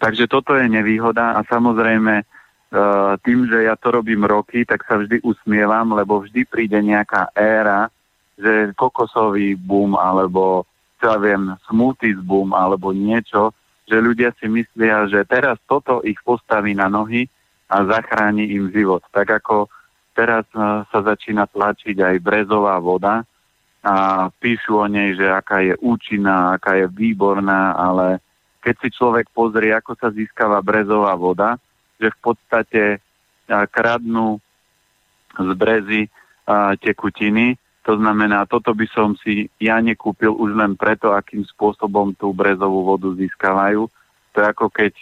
Takže toto je nevýhoda a samozrejme tým, že ja to robím roky, tak sa vždy usmievam, lebo vždy príde nejaká éra, že kokosový boom, alebo čo ja viem, smoothies boom, alebo niečo, že ľudia si myslia, že teraz toto ich postaví na nohy a zachráni im život. Tak ako teraz sa začína tlačiť aj brezová voda a píšu o nej, že aká je účinná, aká je výborná, ale keď si človek pozrie, ako sa získava brezová voda, že v podstate kradnú z brezy tekutiny. To znamená, toto by som si ja nekúpil už len preto, akým spôsobom tú brezovú vodu získavajú. To je ako keď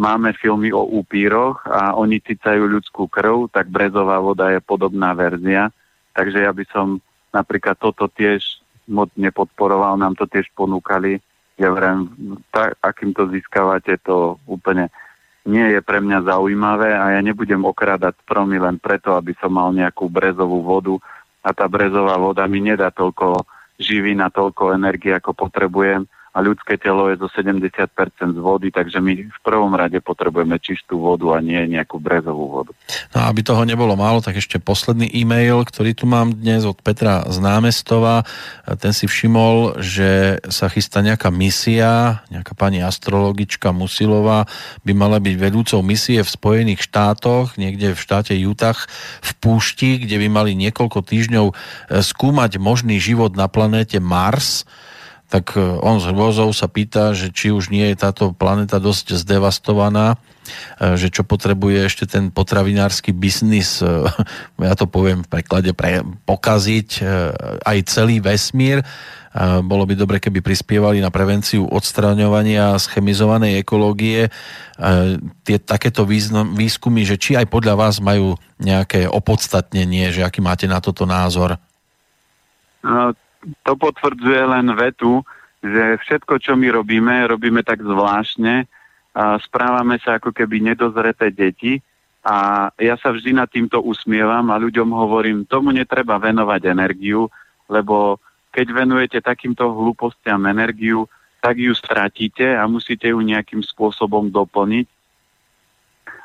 máme filmy o upíroch a oni cicajú ľudskú krv, tak brezová voda je podobná verzia. Takže ja by som napríklad toto tiež moc nepodporoval, nám to tiež ponúkali. Ja vrem, tak, akým to získavate, to úplne nie je pre mňa zaujímavé a ja nebudem okrádať stromy len preto, aby som mal nejakú brezovú vodu a tá brezová voda mi nedá toľko živín a toľko energie, ako potrebujem a ľudské telo je zo sedemdesiat percent z vody, takže my v prvom rade potrebujeme čistú vodu a nie nejakú brezovú vodu. No aby toho nebolo málo, tak ešte posledný e-mail, ktorý tu mám dnes od Petra z Námestova. Ten si všimol, že sa chystá nejaká misia, nejaká pani astrologička Musilová by mala byť vedúcou misie v Spojených štátoch, niekde v štáte Utah, v púšti, kde by mali niekoľko týždňov skúmať možný život na planéte Mars. Tak on z hrôzou sa pýta, že či už nie je táto planéta dosť zdevastovaná, že čo potrebuje ešte ten potravinársky biznis, ja to poviem v preklade, pre, pokaziť aj celý vesmír. Bolo by dobre, keby prispievali na prevenciu odstraňovania schemizovanej ekológie. Tie takéto výskumy, že či aj podľa vás majú nejaké opodstatnenie, že aký máte na toto názor? No, to potvrdzuje len vetu, že všetko, čo my robíme, robíme tak zvláštne, a správame sa ako keby nedozreté deti a ja sa vždy nad týmto usmievam a ľuďom hovorím, tomu netreba venovať energiu, lebo keď venujete takýmto hlúpostiam energiu, tak ju stratíte a musíte ju nejakým spôsobom doplniť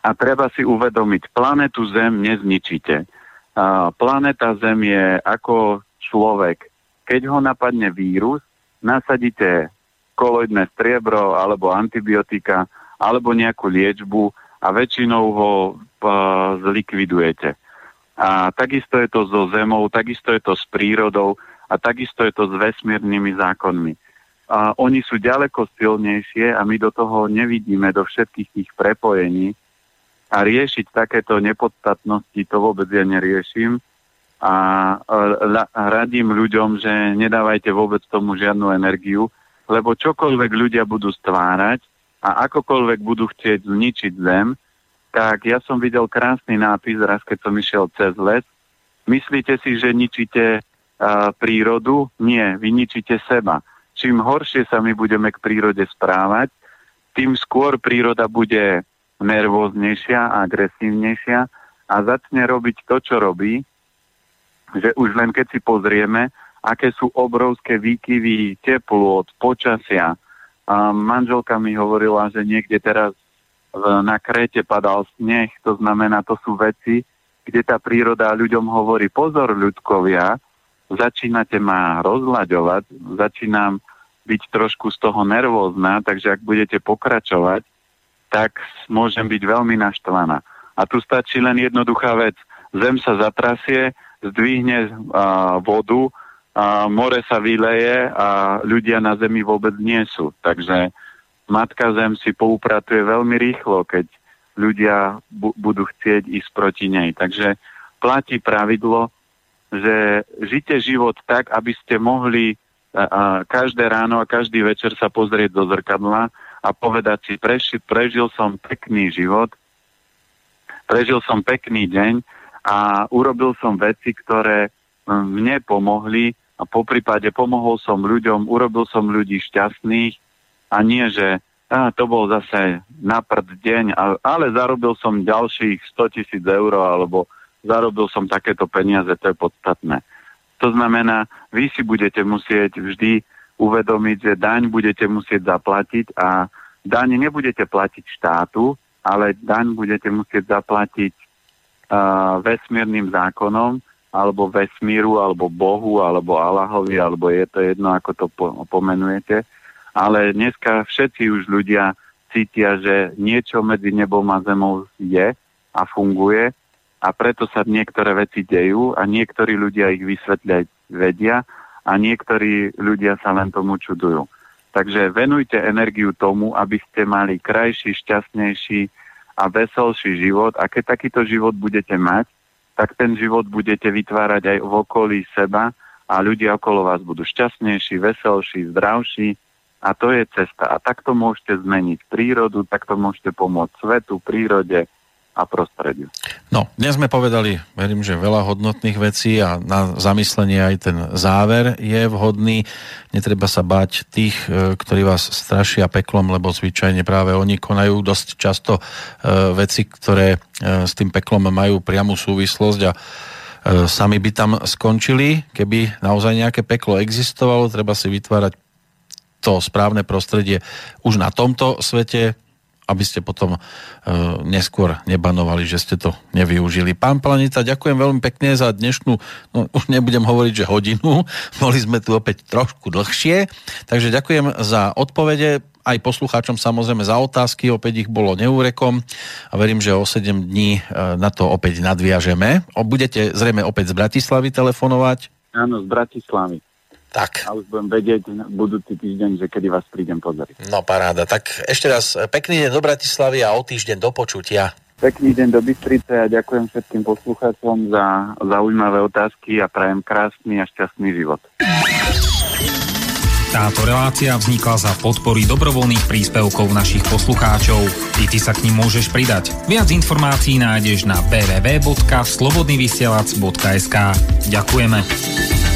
a treba si uvedomiť, planetu Zem nezničíte. A planeta Zem je ako človek. Keď ho napadne vírus, nasadíte koloidné striebro alebo antibiotika alebo nejakú liečbu a väčšinou ho uh, zlikvidujete. A takisto je to so zemou, takisto je to s prírodou a takisto je to s vesmírnymi zákonmi. A oni sú ďaleko silnejšie a my do toho nevidíme, do všetkých tých prepojení a riešiť takéto nepodstatnosti to vôbec ja neriešim. A radím ľuďom, že nedávajte vôbec tomu žiadnu energiu, lebo čokoľvek ľudia budú stvárať a akokoľvek budú chcieť zničiť Zem, tak ja som videl krásny nápis raz, keď som išiel cez les. Myslíte si, že ničíte uh, prírodu? Nie, vy ničíte seba. Čím horšie sa my budeme k prírode správať, tým skôr príroda bude nervóznejšia a agresívnejšia a začne robiť to, čo robí, že už len keď si pozrieme, aké sú obrovské výkyvy teplôt, počasia. A manželka mi hovorila, že niekde teraz na Kréte padal sneh, to znamená, to sú veci, kde tá príroda ľuďom hovorí, pozor ľudkovia, začínate ma rozlaďovať, začínam byť trošku z toho nervózna, takže ak budete pokračovať, tak môžem byť veľmi naštvaná. A tu stačí len jednoduchá vec, Zem sa zatrasie, zdvihne a, vodu, a, more sa vyleje a ľudia na Zemi vôbec nie sú. Takže Matka Zem si poupratuje veľmi rýchlo, keď ľudia bu- budú chcieť ísť proti nej. Takže platí pravidlo, že žite život tak, aby ste mohli a, a, každé ráno a každý večer sa pozrieť do zrkadla a povedať si, preši- prežil som pekný život, prežil som pekný deň, a urobil som veci, ktoré mne pomohli a poprípade pomohol som ľuďom, urobil som ľudí šťastných a nie, že A to bol zase na prd deň, ale zarobil som ďalších sto tisíc eur, alebo zarobil som takéto peniaze, to je podstatné. To znamená, vy si budete musieť vždy uvedomiť, že daň budete musieť zaplatiť a daň nebudete platiť štátu, ale daň budete musieť zaplatiť uh, vesmírnym zákonom, alebo vesmíru, alebo Bohu, alebo Allahovi, alebo je to jedno, ako to po- pomenujete. Ale dneska všetci už ľudia cítia, že niečo medzi nebom a zemou je a funguje a preto sa niektoré veci dejú a niektorí ľudia ich vysvetľať vedia a niektorí ľudia sa len tomu čudujú. Takže venujte energiu tomu, aby ste mali krajší, šťastnejší a veselší život, a keď takýto život budete mať, tak ten život budete vytvárať aj v okolí seba a ľudia okolo vás budú šťastnejší, veselší, zdravší. A to je cesta. A takto môžete zmeniť prírodu, takto môžete pomôcť svetu, prírode a prostrediu. No, dnes sme povedali, verím, že veľa hodnotných vecí a na zamyslenie aj ten záver je vhodný. Netreba sa báť tých, ktorí vás strašia peklom, lebo zvyčajne práve oni konajú dosť často veci, ktoré s tým peklom majú priamu súvislosť a sami by tam skončili, keby naozaj nejaké peklo existovalo. Treba si vytvárať to správne prostredie už na tomto svete, aby ste potom e, neskôr nebanovali, že ste to nevyužili. Pán Planeta, ďakujem veľmi pekne za dnešnú, no už nebudem hovoriť, že hodinu, boli sme tu opäť trošku dlhšie, takže ďakujem za odpovede, aj poslucháčom samozrejme za otázky, opäť ich bolo neúrekom a verím, že o sedem dní na to opäť nadviažeme. Budete zrejme opäť z Bratislavy telefonovať? Áno, z Bratislavy. Tak. A už budem vedieť budúci týždeň, že kedy vás prídem pozoriť. No paráda, tak ešte raz pekný deň do Bratislavy a o týždeň do počutia. Pekný deň do Bystrice a ďakujem všetkým poslucháčom za zaujímavé otázky a prajem krásny a šťastný život. Táto relácia vznikla za podpory dobrovoľných príspevkov našich poslucháčov. I ty sa k nim môžeš pridať. Viac informácií nájdeš na w w w bodka slobodnyvysielac bodka es ka. Ďakujeme.